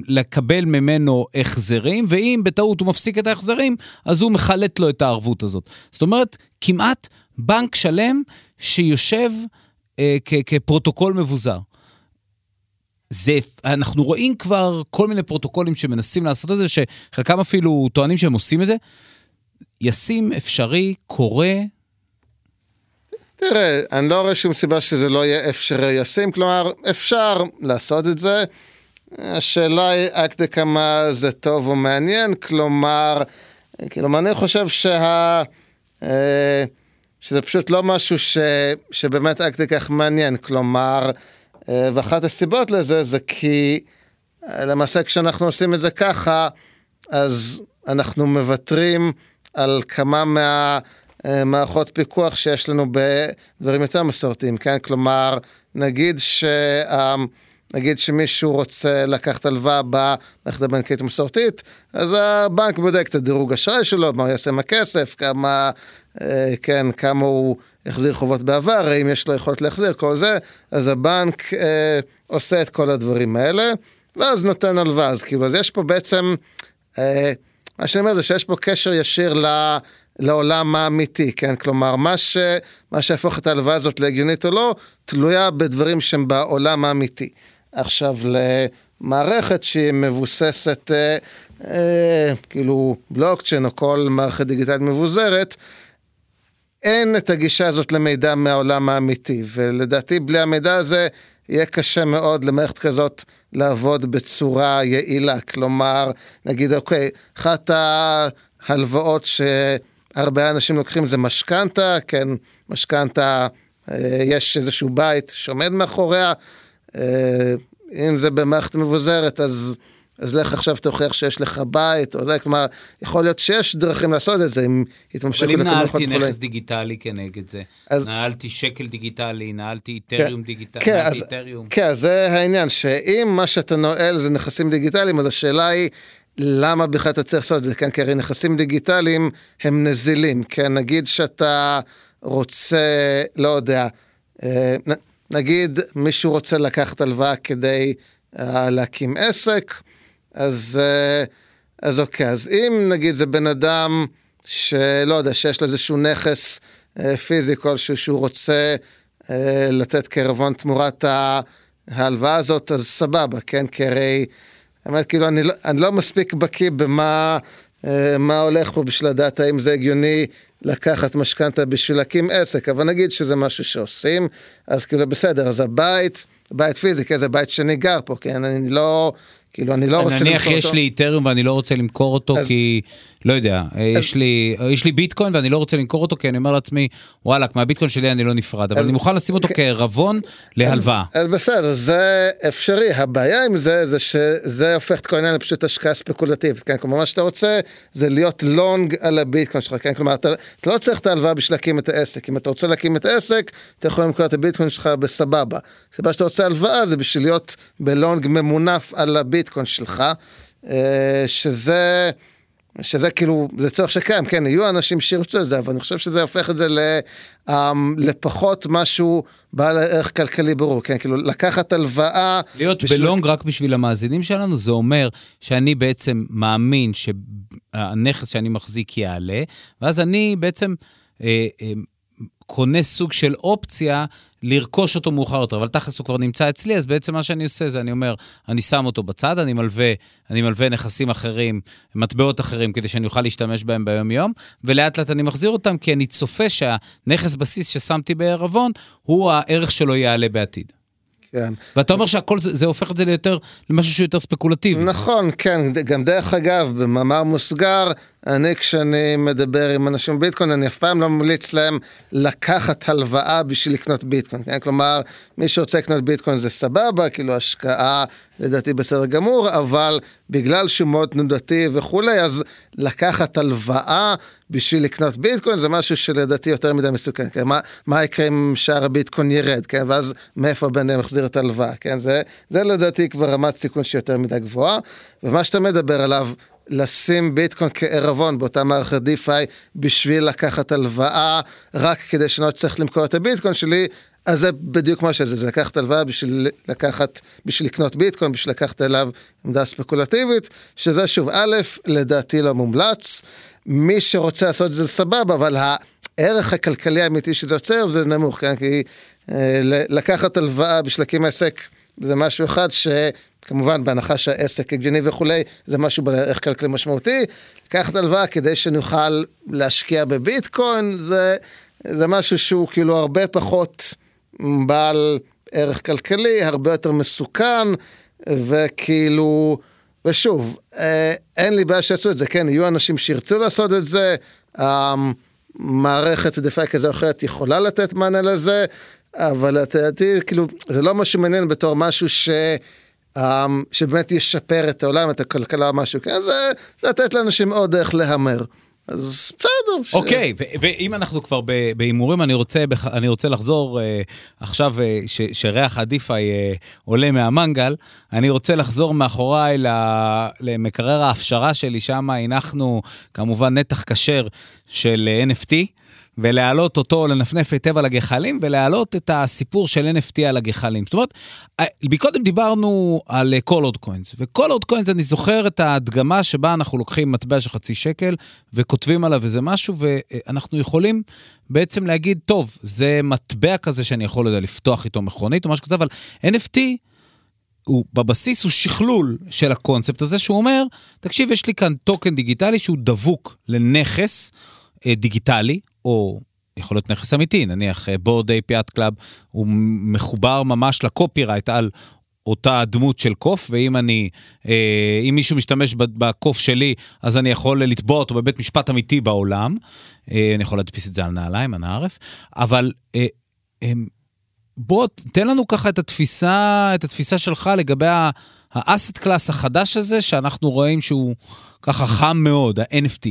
לקבל ממנו החזרים, ואם בטעות הוא מפסיק את ההחזרים, אז הוא מחלט לו את הערבות הזאת. זאת אומרת, כמעט בנק שלם שיושב כפרוטוקול מבוזר. אנחנו רואים כבר כל מיני פרוטוקולים שמנסים לעשות את זה, שחלקם אפילו טוענים שהם עושים את זה. ישים, אפשרי, קורה. תראה, אני לא רואה שום סיבה שזה לא יהיה אפשרי ישים, כלומר, אפשר לעשות את זה. השאלה היא עד כמה זה טוב ומעניין, כלומר, אני חושב שזה פשוט לא משהו שבאמת רק כך מעניין, כלומר, ואחת הסיבות לזה זה כי למעשה כשאנחנו עושים את זה ככה, אז אנחנו מוותרים על כמה מהמערכות פיקוח שיש לנו בדברים יותר מסורתיים, כן? כלומר, נגיד שמישהו רוצה לקחת הלוואה במערכת הבנקאית המסורתית, אז הבנק בודק את הדירוג אשראי שלו, מה הוא יעשה עם הכסף, כמה הוא יחזיר חובות בעבר, אם יש לו יכולת להחזיר, כל זה, אז הבנק עושה את כל הדברים האלה, ואז נותן הלוואה. אז יש פה בעצם, מה שאני אומר זה שיש פה קשר ישיר לעולם האמיתי, כן? כלומר, מה שהפוך את ההלוואה הזאת להגיונית או לא, תלויה בדברים שהם בעולם האמיתי. עכשיו, למערכת שהיא מבוססת, בלוקצ'יין או כל מערכת דיגיטלית מבוזרת, אין את הגישה הזאת למידע מהעולם האמיתי, ולדעתי בלי המידע הזה יהיה קשה מאוד למערכת כזאת לעבוד בצורה יעילה, כלומר, נגיד, אוקיי, אחת ההלוואות שהרבה אנשים לוקחים זה משכנתה, כן, משכנתה, יש איזשהו בית שעומד מאחוריה, אם זה במערכת מבוזרת, אז לך עכשיו תוכיח שיש לך בית, או זה, כלומר, יכול להיות שיש דרכים לעשות את זה, אם התממשו... אבל אם נעלתי נכס דיגיטלי כנגד זה, נעלתי שקל דיגיטלי, נעלתי איתריום דיגיטלי, נעלתי איתריום. כן, זה העניין, שאם מה שאתה נועל זה נכסים דיגיטליים, אז השאלה היא, למה בכלל אתה צריך לעשות את זה? כן, כי הרי נכסים דיגיטליים הם נזילים, כן, נגיד שאתה רוצה, לא יודע, נגיד מישהו רוצה לקחת הלוואה כדי להקים עסק, אז אוקיי, אז אם נגיד זה בן אדם שלא יודע, שיש לו איזשהו נכס פיזי כלשהו שהוא רוצה לתת כרבון תמורת ההלוואה הזאת, אז סבבה, כן, כי הרי, באמת, כאילו, אני לא מספיק בקיא במה הולך פה בשביל לדעת האם זה הגיוני לקחת משכנתא בשביל להקים עסק, אבל נגיד שזה משהו שעושים, אז כאילו בסדר, אז הבית פיזי, כן, זה בית שאני גר פה, כן, אני לא... כאילו, אני לא רוצה למכור אותו. נניח יש לי איתריום ואני לא רוצה למכור אותו, כי, לא יודע, יש לי ביטקוין ואני לא רוצה למכור אותו, כי אני אומר לעצמי, וואלה, מהביטקוין שלי אני לא נפרד, אבל אני מוכן לשים אותו כרבון להלוואה. אז בסדר, זה אפשרי. הבעיה עם זה, זה שזה הופך את כל העניין לפשוט השקעה ספקולטיבית, כן? כלומר, מה שאתה רוצה, זה להיות לונג על הביטקוין שלך, כן? כלומר, אתה לא צריך את ההלוואה בשביל להקים את העסק. אם אתה רוצה להקים את העסק, אתה יכול למכור את הביטקוין שלך בסבבה. הסיבה שאתה רוצה הלוואה, זה בשביל להיות בלונג ממונף על הביטקוין שלך, שזה כאילו, זה צורך שקיים, כן, יהיו אנשים שירצו את זה, אבל אני חושב שזה הופך את זה לפחות משהו בעל ערך כלכלי ברור, כן, כאילו לקחת הלוואה. להיות בלונג רק בשביל המאזינים שלנו, זה אומר שאני בעצם מאמין שהנכס שאני מחזיק יעלה, ואז אני בעצם קונה סוג של אופציה לרכוש אותו מאוחר יותר, אבל תכלס הוא כבר נמצא אצלי, אז בעצם מה שאני עושה זה, אני אומר, אני שם אותו בצד, אני מלווה נכסים אחרים, מטבעות אחרים, כדי שאני אוכל להשתמש בהם ביום יום, ולאט לאט אני מחזיר אותם, כי אני צופה שהנכס בסיס ששמתי בערבון, הוא הערך שלו יעלה בעתיד. כן. ואתה אומר שהכל זה הופך את זה ליותר, למשהו שיותר ספקולטיבי. נכון, כן, גם דרך אגב, במאמר מוסגר, אני כשאני מדבר עם אנשים ביטקוין, אני אף פעם לא ממליץ להם לקחת הלוואה בשביל לקנות ביטקוין, כן? כלומר, מי שרוצה לקנות ביטקוין זה סבבה, כאילו השקעה לדעתי בסדר גמור, אבל בגלל שהוא מאוד תנודתי וכולי, אז לקחת הלוואה בשביל לקנות ביטקוין, זה משהו שלדעתי יותר מדי מסוכן, כן? מה יקרה אם שער הביטקוין ירד, כן? ואז מאיפה ביניהם מחזיר את הלוואה, כן? זה לדעתי כבר רמת סיכון שיותר מדי גבוהה, ומה שאתה מדבר עליו, לשים ביטקוין כערבון באותה מערכת דיפיי בשביל לקחת הלוואה רק כדי שאני לא צריך למכור את הביטקוין שלי, אז זה בדיוק מה שזה, זה לקחת הלוואה בשביל לקנות ביטקוין, בשביל לקחת אליו עמדה ספקולטיבית, שזה שוב א', לדעתי לא מומלץ, מי שרוצה לעשות את זה סבבה, אבל הערך הכלכלי האמיתי שזה יוצר זה נמוך, כן? כי לקחת הלוואה בשביל להקים עסק זה משהו אחד ש... כמובן, בהנחה שהעסק הגיוני וכולי, זה משהו בערך כלכלי משמעותי, לקחת הלוואה כדי שנוכל להשקיע בביטקוין, זה משהו שהוא כאילו הרבה פחות בעל ערך כלכלי, הרבה יותר מסוכן, וכאילו, ושוב, אין לי בעיה שיעשו את זה, כן, יהיו אנשים שירצו לעשות את זה, המערכת דפי כזו אחרת יכולה לתת מענה לזה, אבל כאילו, זה לא משהו מעניין בתור משהו שבאמת ישפר את העולם, את הכלכלה, משהו כזה, זה לתת לאנשים עוד איך להמר. אז בסדר. אוקיי, ואם אנחנו כבר באימורים, אני רוצה לחזור עכשיו שריח הדיפיי עולה מהמנגל, אני רוצה לחזור מאחוריי למקרר ההפשרה שלי, שם הנחנו כמובן נתח כשר של NFT, ולהעלות אותו, לנפנף היטב על הגחלים, ולהעלות את הסיפור של NFT על הגחלים. זאת אומרת, בקודם דיברנו על קולורד קוינס, וקולורד קוינס אני זוכר את ההדגמה שבה אנחנו לוקחים מטבע של $0.50, וכותבים עליו איזה משהו, ואנחנו יכולים בעצם להגיד, טוב, זה מטבע כזה שאני יכול לדע לפתוח איתו מכונית או משהו כזה, אבל NFT, בבסיס הוא שכלול של הקונספט הזה, שהוא אומר, תקשיב, יש לי כאן טוקן דיגיטלי שהוא דבוק לנכס דיגיטלי, או יכול להיות נכס אמיתי, נניח בורד API קלאב, הוא מחובר ממש לקופירייט על אותה דמות של קוף, ואם אם מישהו משתמש בקוף שלי, אז אני יכול לתבוע אותו בבית משפט אמיתי בעולם, אני יכול להדפיס את זה על נעליים, אני ערף, אבל בוא, תן לנו ככה את התפיסה שלך לגבי האסט קלאס החדש הזה, שאנחנו רואים שהוא ככה חם מאוד, ה-NFT.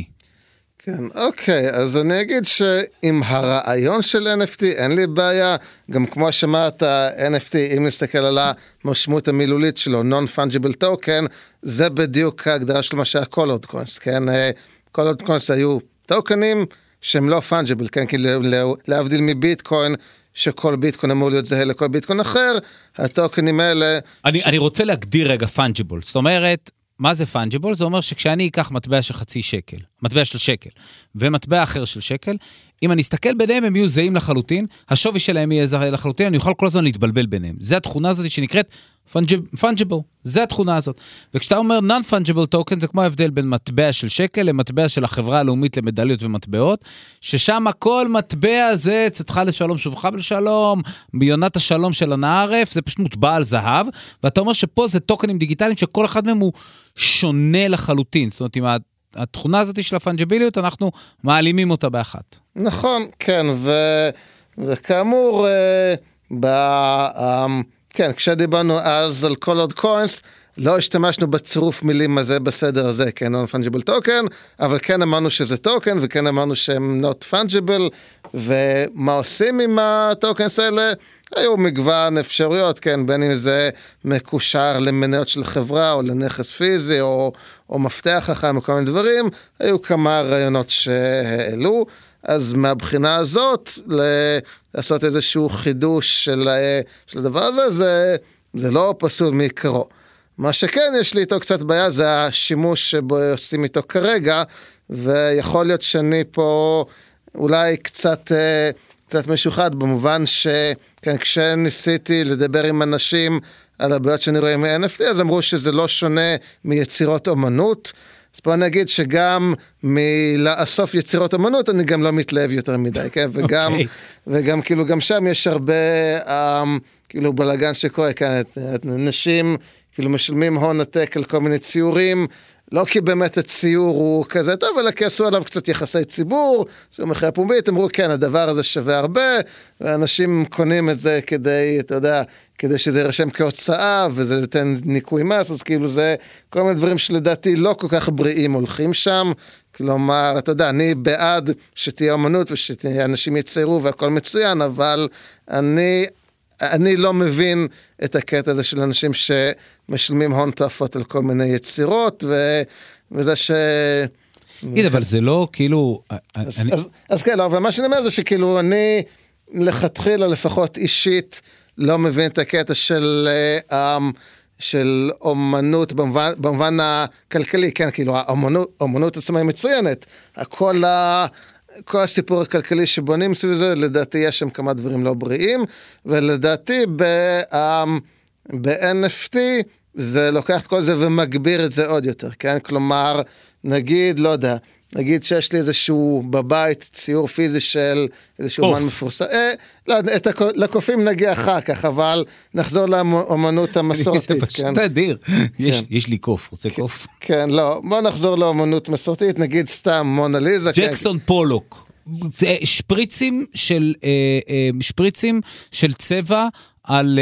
כן, אוקיי, אז אני אגיד שעם הרעיון של NFT אין לי בעיה, גם כמו שמעת NFT, אם נסתכל על המשמעות המילולית שלו, Non-Fungible Token, זה בדיוק ההגדרה של מה שהיה Colored Coins, כן, Colored Coins היו טוקנים שהם לא Fungible, כן, כי להבדיל מביטקוין, שכל ביטקוין אמור להיות זהה לכל ביטקוין אחר, הטוקנים האלה... אני רוצה להגדיר רגע Fungible, זאת אומרת, מה זה Fungible? זה אומר שכשאני אקח מטבע של $0.50, מטבע של שקל, ומטבע אחר של שקל, אם אני אסתכל ביניהם, הם יהיו זהים לחלוטין, השווי שלהם יהיה זהה לחלוטין, אני אוכל כל הזמן להתבלבל ביניהם. זה התכונה הזאת שנקראת fungible, זה התכונה הזאת. וכשאתה אומר non-fungible token, זה כמו ההבדל בין מטבע של שקל למטבע של החברה הלאומית למדליות ומטבעות, ששם כל מטבע זה צאתך לשלום, שובך לשלום, מיונת השלום של הנערף, זה פשוט מוטבע על זהב, ואתה אומר שפה זה טוקנים דיגיטליים שכל אחד מהם הוא שונה לחלוטין. זאת אומרת, אם התכונה הזאת של הפנג'ביליות, אנחנו מעלימים אותה באחת. נכון, כן, וכאמור, כן, כשדיברנו אז על כל עוד קוינס, לא השתמשנו בצירוף מילים הזה בסדר הזה, כן, non-fungible token, אבל כן אמרנו שזה token, וכן אמרנו שהם not fungible, ומה עושים עם הטוקנס האלה? היו מגוון אפשרויות, כן, בין אם זה מקושר למניות של חברה, או לנכס פיזי, או מפתח חכם, כל מיני דברים, היו כמה רעיונות שהעלו, אז מהבחינה הזאת, לעשות איזשהו חידוש של הדבר הזה, זה לא פסול מעיקרו. מה שכן יש לי איתו קצת בעיה, זה השימוש שבו עושים איתו כרגע, ויכול להיות שאני פה אולי קצת משוחד, במובן שכשניסיתי לדבר עם אנשים על הבעיות שאני רואה מ-NFT, אז אמרו שזה לא שונה מיצירות אומנות, אז פה אני אגיד שגם מלאסוף יצירות אומנות, אני גם לא מתלהב יותר מדי, כן? וגם כאילו גם שם יש הרבה כאילו בלגן שקורה, כן? אנשים כאילו משלמים הון עתק על כל מיני ציורים, לא כי באמת הציור הוא כזה טוב, אלא כי עשו עליו קצת יחסי ציבור, שהוא מחייה פומבית, אמרו, כן, הדבר הזה שווה הרבה, ואנשים קונים את זה כדי, אתה יודע, כדי שזה יירשם כהוצאה, וזה נותן ניקוי מס, אז כאילו זה כל מיני דברים שלדעתי לא כל כך בריאים הולכים שם, כלומר, אתה יודע, אני בעד שתהיה אמנות, ושאנשים יציירו והכל מצוין, אבל אני לא מבין את הקטע הזה של אנשים שמשלמים הון תעפות על כל מיני יצירות, וזה ש... הנה, אבל זה לא, כאילו... אז כן, אבל מה שאני אומר זה שכאילו אני לכתחילה לפחות אישית לא מבין את הקטע של אומנות במובן הכלכלי, כן, כאילו האומנות עצמה היא מצוינת, כל הסיפור הכלכלי שבונים סביב זה, לדעתי יש שם כמה דברים לא בריאים, ולדעתי ב-NFT זה לוקח את כל זה ומגביר את זה עוד יותר, כן? כלומר, נגיד, לא יודע, נגיד שיש לי איזשהו בבית ציור פיזי של איזשהו אומן מפורסם, לא, את לקופים נגיע אחר כך, אבל נחזור לאומנות המסורתית. זה פשוט אדיר, יש לי קוף, רוצה קוף? כן, לא, בוא נחזור לאומנות מסורתית, נגיד סתם מונליזה. ג'קסון פולוק, שפריצים של צבע על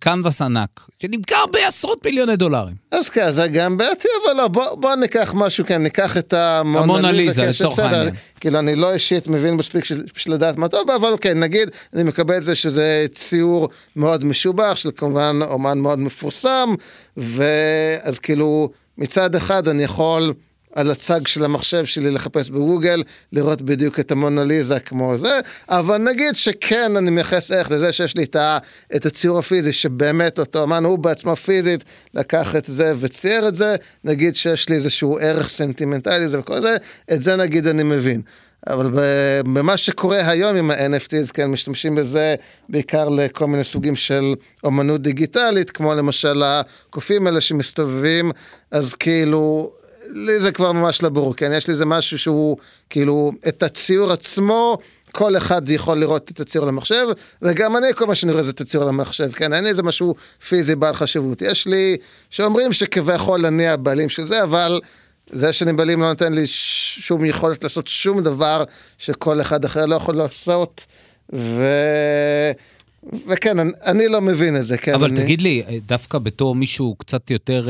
קנבס ענק, שנמכר בעשרות מיליוני דולרים. אז כן, זה גם בעתי, אבל לא, בוא ניקח משהו, כן, ניקח את המונליזה, לצורך העניין. כאילו, אני לא אישית מבין בספיק של לדעת מה טוב, אבל כן, נגיד, אני מקבל את זה שזה ציור מאוד משובח, של כמובן אומן מאוד מפורסם, ואז כאילו, מצד אחד אני יכול... על הצג של המחשב שלי לחפש בגוגל, לראות בדיוק את המונליזה כמו זה, אבל נגיד שכן אני מייחס איך לזה שיש לי את הציור הפיזי, שבאמת אותו אמן הוא בעצמו פיזית, לקח את זה וצייר את זה, נגיד שיש לי איזשהו ערך סנטימנטלי, זה וכל זה, את זה נגיד אני מבין. אבל במה שקורה היום עם ה-NFTs, כן, משתמשים בזה בעיקר לכל מיני סוגים של אומנות דיגיטלית, כמו למשל הקופים האלה שמסתובבים, אז כאילו... לי זה כבר ממש לא ברור, כן, יש לי זה משהו שהוא, כאילו, את הציור עצמו, כל אחד יכול לראות את הציור למחשב, וגם אני, כל מה שאני רואה זה את הציור למחשב, כן, אין לי זה משהו פיזי בעל חשיבות, יש לי, שאומרים שכביכול אני הבעלים של זה, אבל זה שאני בעלים לא נותן לי שום יכולת לעשות שום דבר, שכל אחד אחר לא יכול לעשות, וכן, אני לא מבין את זה, כן. אבל תגיד לי, דווקא בתור מישהו קצת יותר...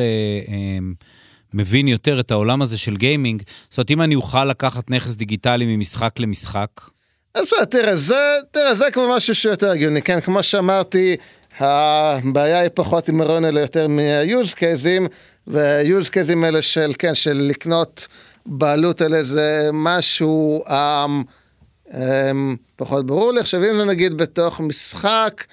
מבין יותר את העולם הזה של גיימינג, זאת אומרת, אם אני אוכל לקחת נכס דיגיטלי ממשחק למשחק? אז תראה, זה כמו משהו שיותר הגיוני, כן, כמו שאמרתי, הבעיה היא פחות עם הרעיון אלא יותר מהיוז קייזים, והיוז קייזים האלה של, כן, של לקנות בעלות על איזה משהו, פחות ברור לי, עכשיו אם זה נגיד בתוך משחק,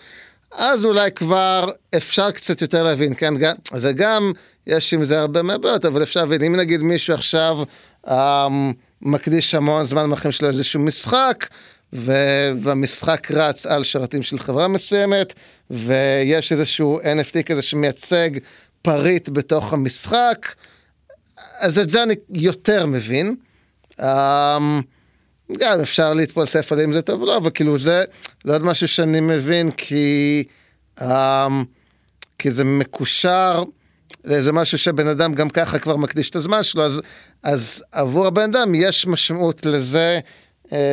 אז אולי כבר אפשר קצת יותר להבין, כן, אז זה גם, יש עם זה הרבה מהבעיות, אבל אפשר להבין, אם נגיד מישהו עכשיו מקדיש המון זמן מהחיים שלו איזשהו משחק, והמשחק רץ על שרתים של חברה מסוימת, ויש איזשהו NFT כזה שמייצג פריט בתוך המשחק, אז את זה אני יותר מבין. גם אפשר להתפלסף על אם זה טוב או לא, אבל כאילו זה לא עוד משהו שאני מבין, כי זה מקושר לאיזה משהו שבן אדם גם ככה כבר מקדיש את הזמן שלו, אז עבור הבן אדם יש משמעות לזה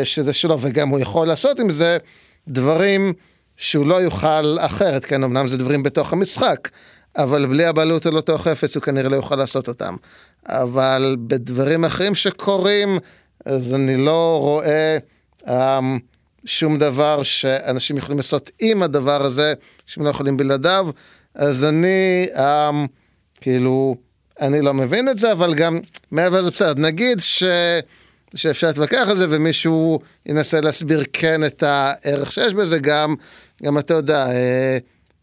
שזה שלו, וגם הוא יכול לעשות עם זה דברים שהוא לא יוכל אחרת, כן, אמנם זה דברים בתוך המשחק, אבל בלי הבעלות על אותו חפץ הוא כנראה לא יוכל לעשות אותם. אבל בדברים אחרים שקורים, אז אני לא רואה שום דבר שאנשים יכולים לעשות עם הדבר הזה, שהם לא יכולים בלעדיו, אז אני, כאילו, אני לא מבין את זה, אבל גם מעבר לזה בסדר, נגיד שאפשר להתווכח על זה, ומישהו ינסה להסביר כן את הערך שיש בזה, גם אתה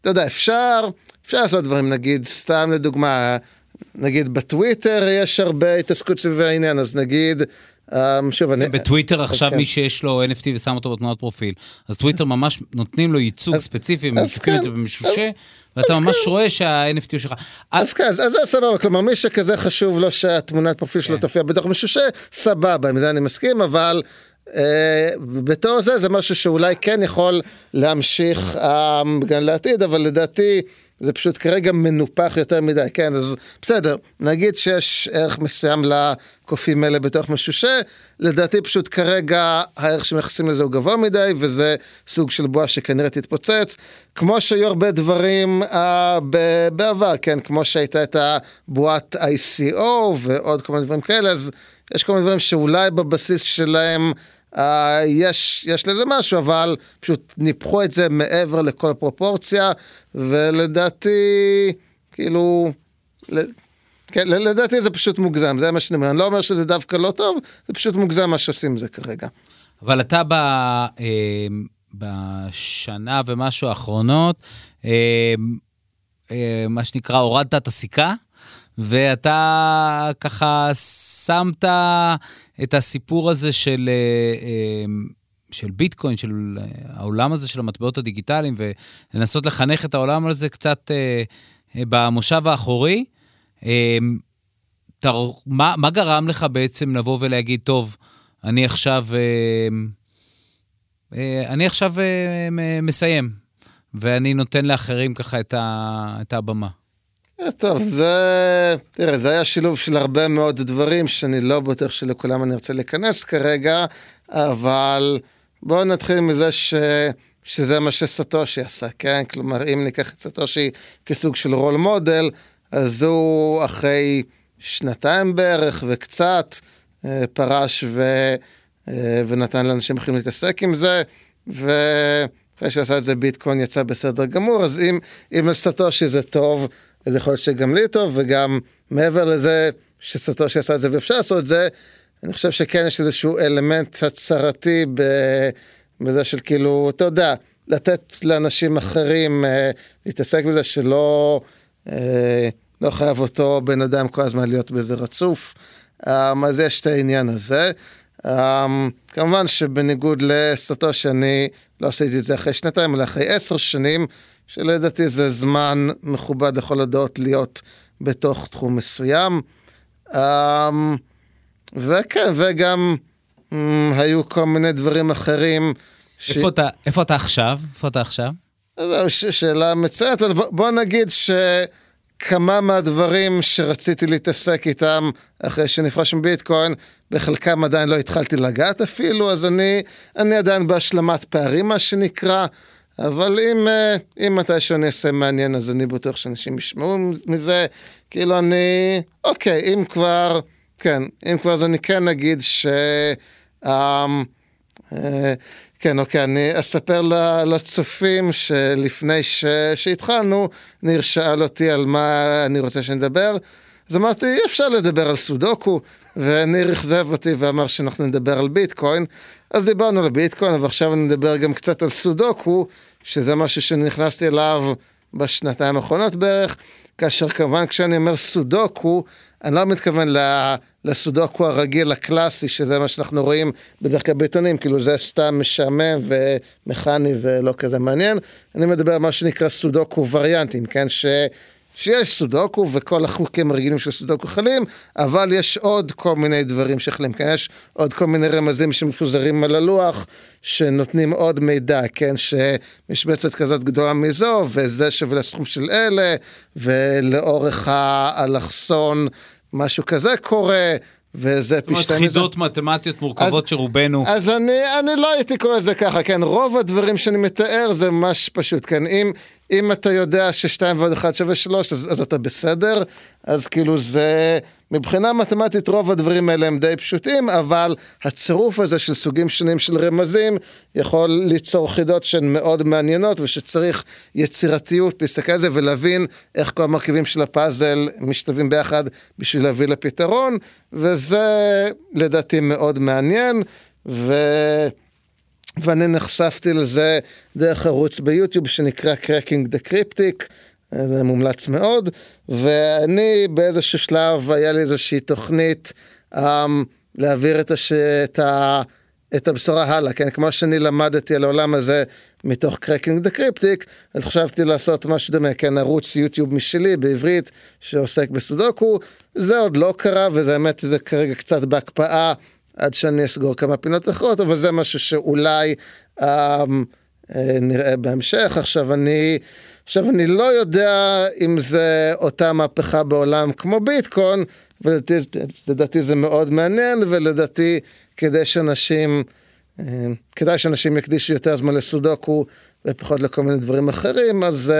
יודע, אפשר לעשות דברים, נגיד, סתם לדוגמה, נגיד בטוויטר יש הרבה התעסקות סביב העניין, אז נגיד, שוב, בטוויטר עכשיו מי שיש לו NFT ושם אותו בתנועת פרופיל, אז טוויטר ממש נותנים לו ייצוג ספציפי, ומתקפים אותו במשושה, ואתה ממש רואה שה-NFT הוא שלך. אז זה סבבה, כלומר מי שכזה חשוב לו שהתמונת פרופיל שלו תופיע בתוך משושה, סבבה, עם זה אני מסכים, אבל בתור זה משהו שאולי כן יכול להמשיך גם לעתיד, אבל לדעתי זה פשוט כרגע מנופח יותר מדי, כן, אז בסדר, נגיד שיש ערך מסוים לקופים האלה בתוך משושה, לדעתי פשוט כרגע הערך שמייחסים לזה הוא גבוה מדי, וזה סוג של בועה שכנראה תתפוצץ, כמו שהיו הרבה דברים בעבר, כן, כמו שהייתה את הבועת ICO ועוד כל מיני דברים כאלה, אז יש כל מיני דברים שאולי בבסיס שלהם יש לזה משהו, אבל פשוט ניפחו את זה מעבר לכל פרופורציה, ולדעתי, כאילו, לדעתי זה פשוט מוגזם, זה מה שאני אומר, אני לא אומר שזה דווקא לא טוב, זה פשוט מוגזם מה שעושים זה כרגע. אבל אתה בשנה ומשהו האחרונות, מה שנקרא, הורדת את הסיכה, ואתה ככה שמת את הסיפור הזה של ביטקוין, של העולם הזה של המטבעות הדיגיטליים, ולנסות לחנך את העולם הזה קצת במושב האחורי. מה גרם לך בעצם לבוא ולהגיד, טוב, אני עכשיו מסיים, ואני נותן לאחרים ככה את הבמה? טוב, זה היה שילוב של הרבה מאוד דברים שאני לא בטוח שלכולם אני רוצה להיכנס כרגע, אבל בואו נתחיל מזה שזה מה שסטושי עשה, כן? כלומר, אם ניקח את סטושי כסוג של רול מודל, אז הוא אחרי שנתיים בערך וקצת פרש ונתן לאנשים אחרים להתעסק עם זה, ואחרי שעשה את זה ביטקוין יצא בסדר גמור, אז אם לסטושי זה טוב, אז יכול להיות שגם לי טוב, וגם מעבר לזה שסטושי עשה את זה ואפשר לעשות את זה, אני חושב שכן יש איזשהו אלמנט הצהרתי בזה של כאילו, אתה יודע, לתת לאנשים אחרים להתעסק בזה שלא חייב אותו בן אדם כל הזמן להיות בזה רצוף, אז יש את העניין הזה. כמובן שבניגוד לסטושי אני לא עשיתי את זה אחרי שנתיים, אלא אחרי 10 שנים, שלדעתי זה זמן מכובד לכל הדעות להיות בתוך תחום מסוים. וכן, וגם היו כל מיני דברים אחרים. איפה אתה עכשיו? שאלה מצוינת, אבל בוא נגיד שכמה מהדברים שרציתי להתעסק איתם אחרי שנפרש מביטקוין, בחלקם עדיין לא התחלתי לגעת אפילו, אז אני עדיין בהשלמת פערים, מה שנקרא, אבל אם מתישהו אני אעשה מעניין, אז אני בטוח שאנשים ישמעו מזה, כאילו אני, אוקיי, אם כבר אז אני כן אגיד ש... כן, אוקיי, אני אספר לצופים שלפני שהתחלנו, ניר שאל אותי על מה אני רוצה שנדבר, אז אמרתי, אפשר לדבר על סודוקו, וניר אכזב אותי ואמר שאנחנו נדבר על ביטקוין, אז דיברנו על ביטקוין, אבל עכשיו נדבר גם קצת על סודוקו, שזה משהו שנכנסתי אליו בשנתיים האחרונות בערך, כאשר כמובן כשאני אומר סודוקו, אני לא מתכוון לסודוקו הרגיל הקלאסי, שזה מה שאנחנו רואים בדרך כלל בעיתונים, כאילו זה סתם משעמם ומכני ולא כזה מעניין. אני מדבר על מה שנקרא סודוקו וריאנטים, כן? שיש סודוקו וכל החוקים הרגילים של סודוקו חלים, אבל יש עוד כל מיני דברים שחלים, כן? יש עוד כל מיני רמזים שמפוזרים על הלוח, שנותנים עוד מידע, כן? שמשבצת כזאת גדולה מזו, וזה שווה לסכום של אלה, ולאורך האלכסון, משהו כזה קורה, וזה פשטעים. זאת אומרת, חידות מתמטיות מורכבות שרובנו. אז אני לא הייתי קורא את זה ככה, כן, רוב הדברים שאני מתאר זה ממש פשוט, כן, אם אתה יודע ששתיים ועוד אחד שווה שלוש, אז אתה בסדר, אז כאילו זה, מבחינה מתמטית רוב הדברים האלה הם די פשוטים, אבל הצירוף הזה של סוגים שונים של רמזים, יכול ליצור חידות שהן מאוד מעניינות, ושצריך יצירתיות להסתכל על זה, ולהבין איך כל המרכיבים של הפאזל משתלבים ביחד, בשביל להביא לפתרון, וזה לדעתי מאוד מעניין, ואני נחשפתי לזה דרך ערוץ ביוטיוב שנקרא Cracking the Cryptic, זה מומלץ מאוד, ואני באיזשהו שלב היה לי איזושהי תוכנית להעביר את הבשורה הלאה, כן? כמו שאני למדתי על העולם הזה מתוך Cracking the Cryptic, אז חשבתי לעשות משהו דומה, כן? ערוץ יוטיוב משלי בעברית שעוסק בסודוקו, זה עוד לא קרה, וזה האמת זה כרגע קצת בהקפאה, עד שאני אסגור כמה פינות אחרות, אבל זה משהו שאולי נראה בהמשך. עכשיו אני לא יודע אם זה אותה מהפכה בעולם כמו ביטקוין, ולדעתי זה מאוד מעניין, ולדעתי כדאי שאנשים יקדישו יותר זמן לסודוקו, ופחות לכל מיני דברים אחרים, אז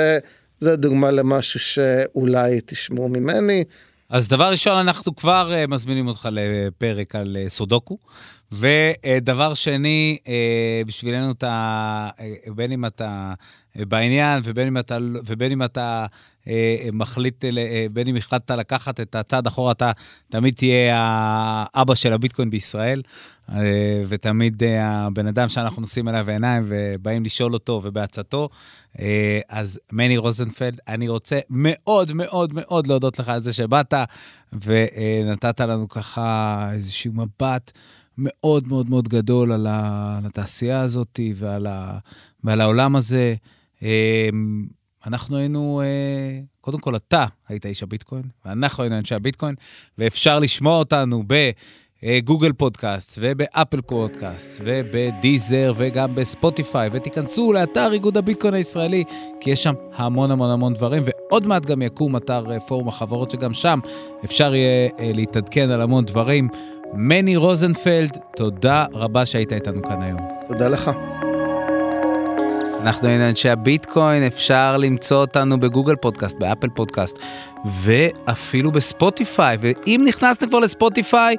זה דוגמה למשהו שאולי תשמעו ממני. אז דבר ראשון, אנחנו כבר מזמינים אותך לפרק על סודוקו, ודבר שני, בשבילנו, בין אם אתה בעניין, ובין אם אתה מחליט, בין אם החלטת לקחת את הצעד אחורה, אתה תמיד תהיה האבא של הביטקוין בישראל, ותמיד הבן אדם שאנחנו נוסעים אליו בעיניים, ובאים לשאול אותו ובעצתו. אז מני רוזנפלד, אני רוצה מאוד מאוד מאוד להודות לך על זה שבאת, ונתת לנו ככה איזשהו מבט מאוד מאוד מאוד גדול על התעשייה הזאת ועל העולם הזה. אנחנו היינו, קודם כל אתה היית איש הביטקוין, ואנחנו היינו אנשי הביטקוין, ואפשר לשמוע אותנו בגוגל פודקאסט, ובאפל פודקאסט, ובדיזר, וגם בספוטיפיי, ותיכנסו לאתר איגוד הביטקוין הישראלי, כי יש שם המון המון המון דברים, ועוד מעט גם יקום אתר פורום החברות, שגם שם אפשר יהיה להתעדכן על המון דברים. מני רוזנפלד, תודה רבה שהיית איתנו כאן היום. תודה לך. אנחנו היינו אנשי הביטקוין, אפשר למצוא אותנו בגוגל פודקאסט, באפל פודקאסט, ואפילו בספוטיפיי, ואם נכנסתם כבר לספוטיפיי,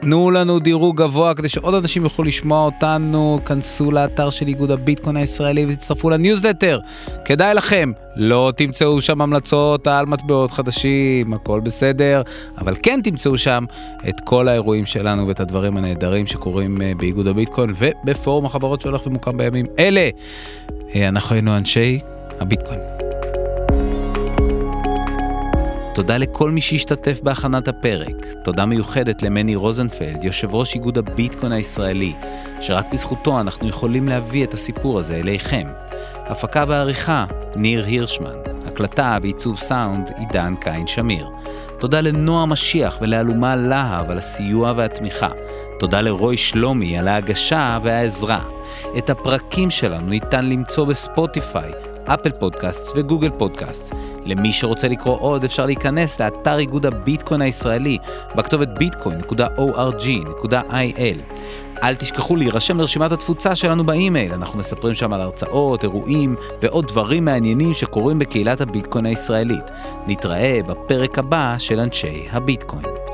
תנו לנו דירוג גבוה, כדי שעוד אנשים יוכלו לשמוע אותנו, כנסו לאתר של איגוד הביטקוין הישראלי, ותצטרפו לניוזלטר, כדאי לכם, לא תמצאו שם המלצות על מטבעות חדשים, הכל בסדר, אבל כן תמצאו שם את כל האירועים שלנו, ואת הדברים הנהדרים שקורים באיגוד הביטקוין, ובפורום החברות שהולך ומוקם בימים אלה. אנחנו היינו אנשי הביטקוין. תודה לכל מי שהשתתף בהכנת הפרק. תודה מיוחדת למני רוזנפלד, יושב ראש איגוד הביטקוין הישראלי, שרק בזכותו אנחנו יכולים להביא את הסיפור הזה אליכם. הפקה והעריכה, ניר הירשמן. הקלטה ועיצוב סאונד, עידן קיין שמיר. תודה לנועה משיח ולאלומה להב על הסיוע והתמיכה. תודה לרוי שלומי על ההגשה והעזרה. את הפרקים שלנו ניתן למצוא בספוטיפיי, אפל פודקאסט וגוגל פודקאסט. למי שרוצה לקרוא עוד אפשר להיכנס לאתר איגוד הביטקוין הישראלי בכתובת bitcoin.org.il. אל תשכחו להירשם לרשימת התפוצה שלנו באימייל, אנחנו מספרים שם על הרצאות, אירועים ועוד דברים מעניינים שקורים בקהילת הביטקוין הישראלית. נתראה בפרק הבא של אנשי הביטקוין.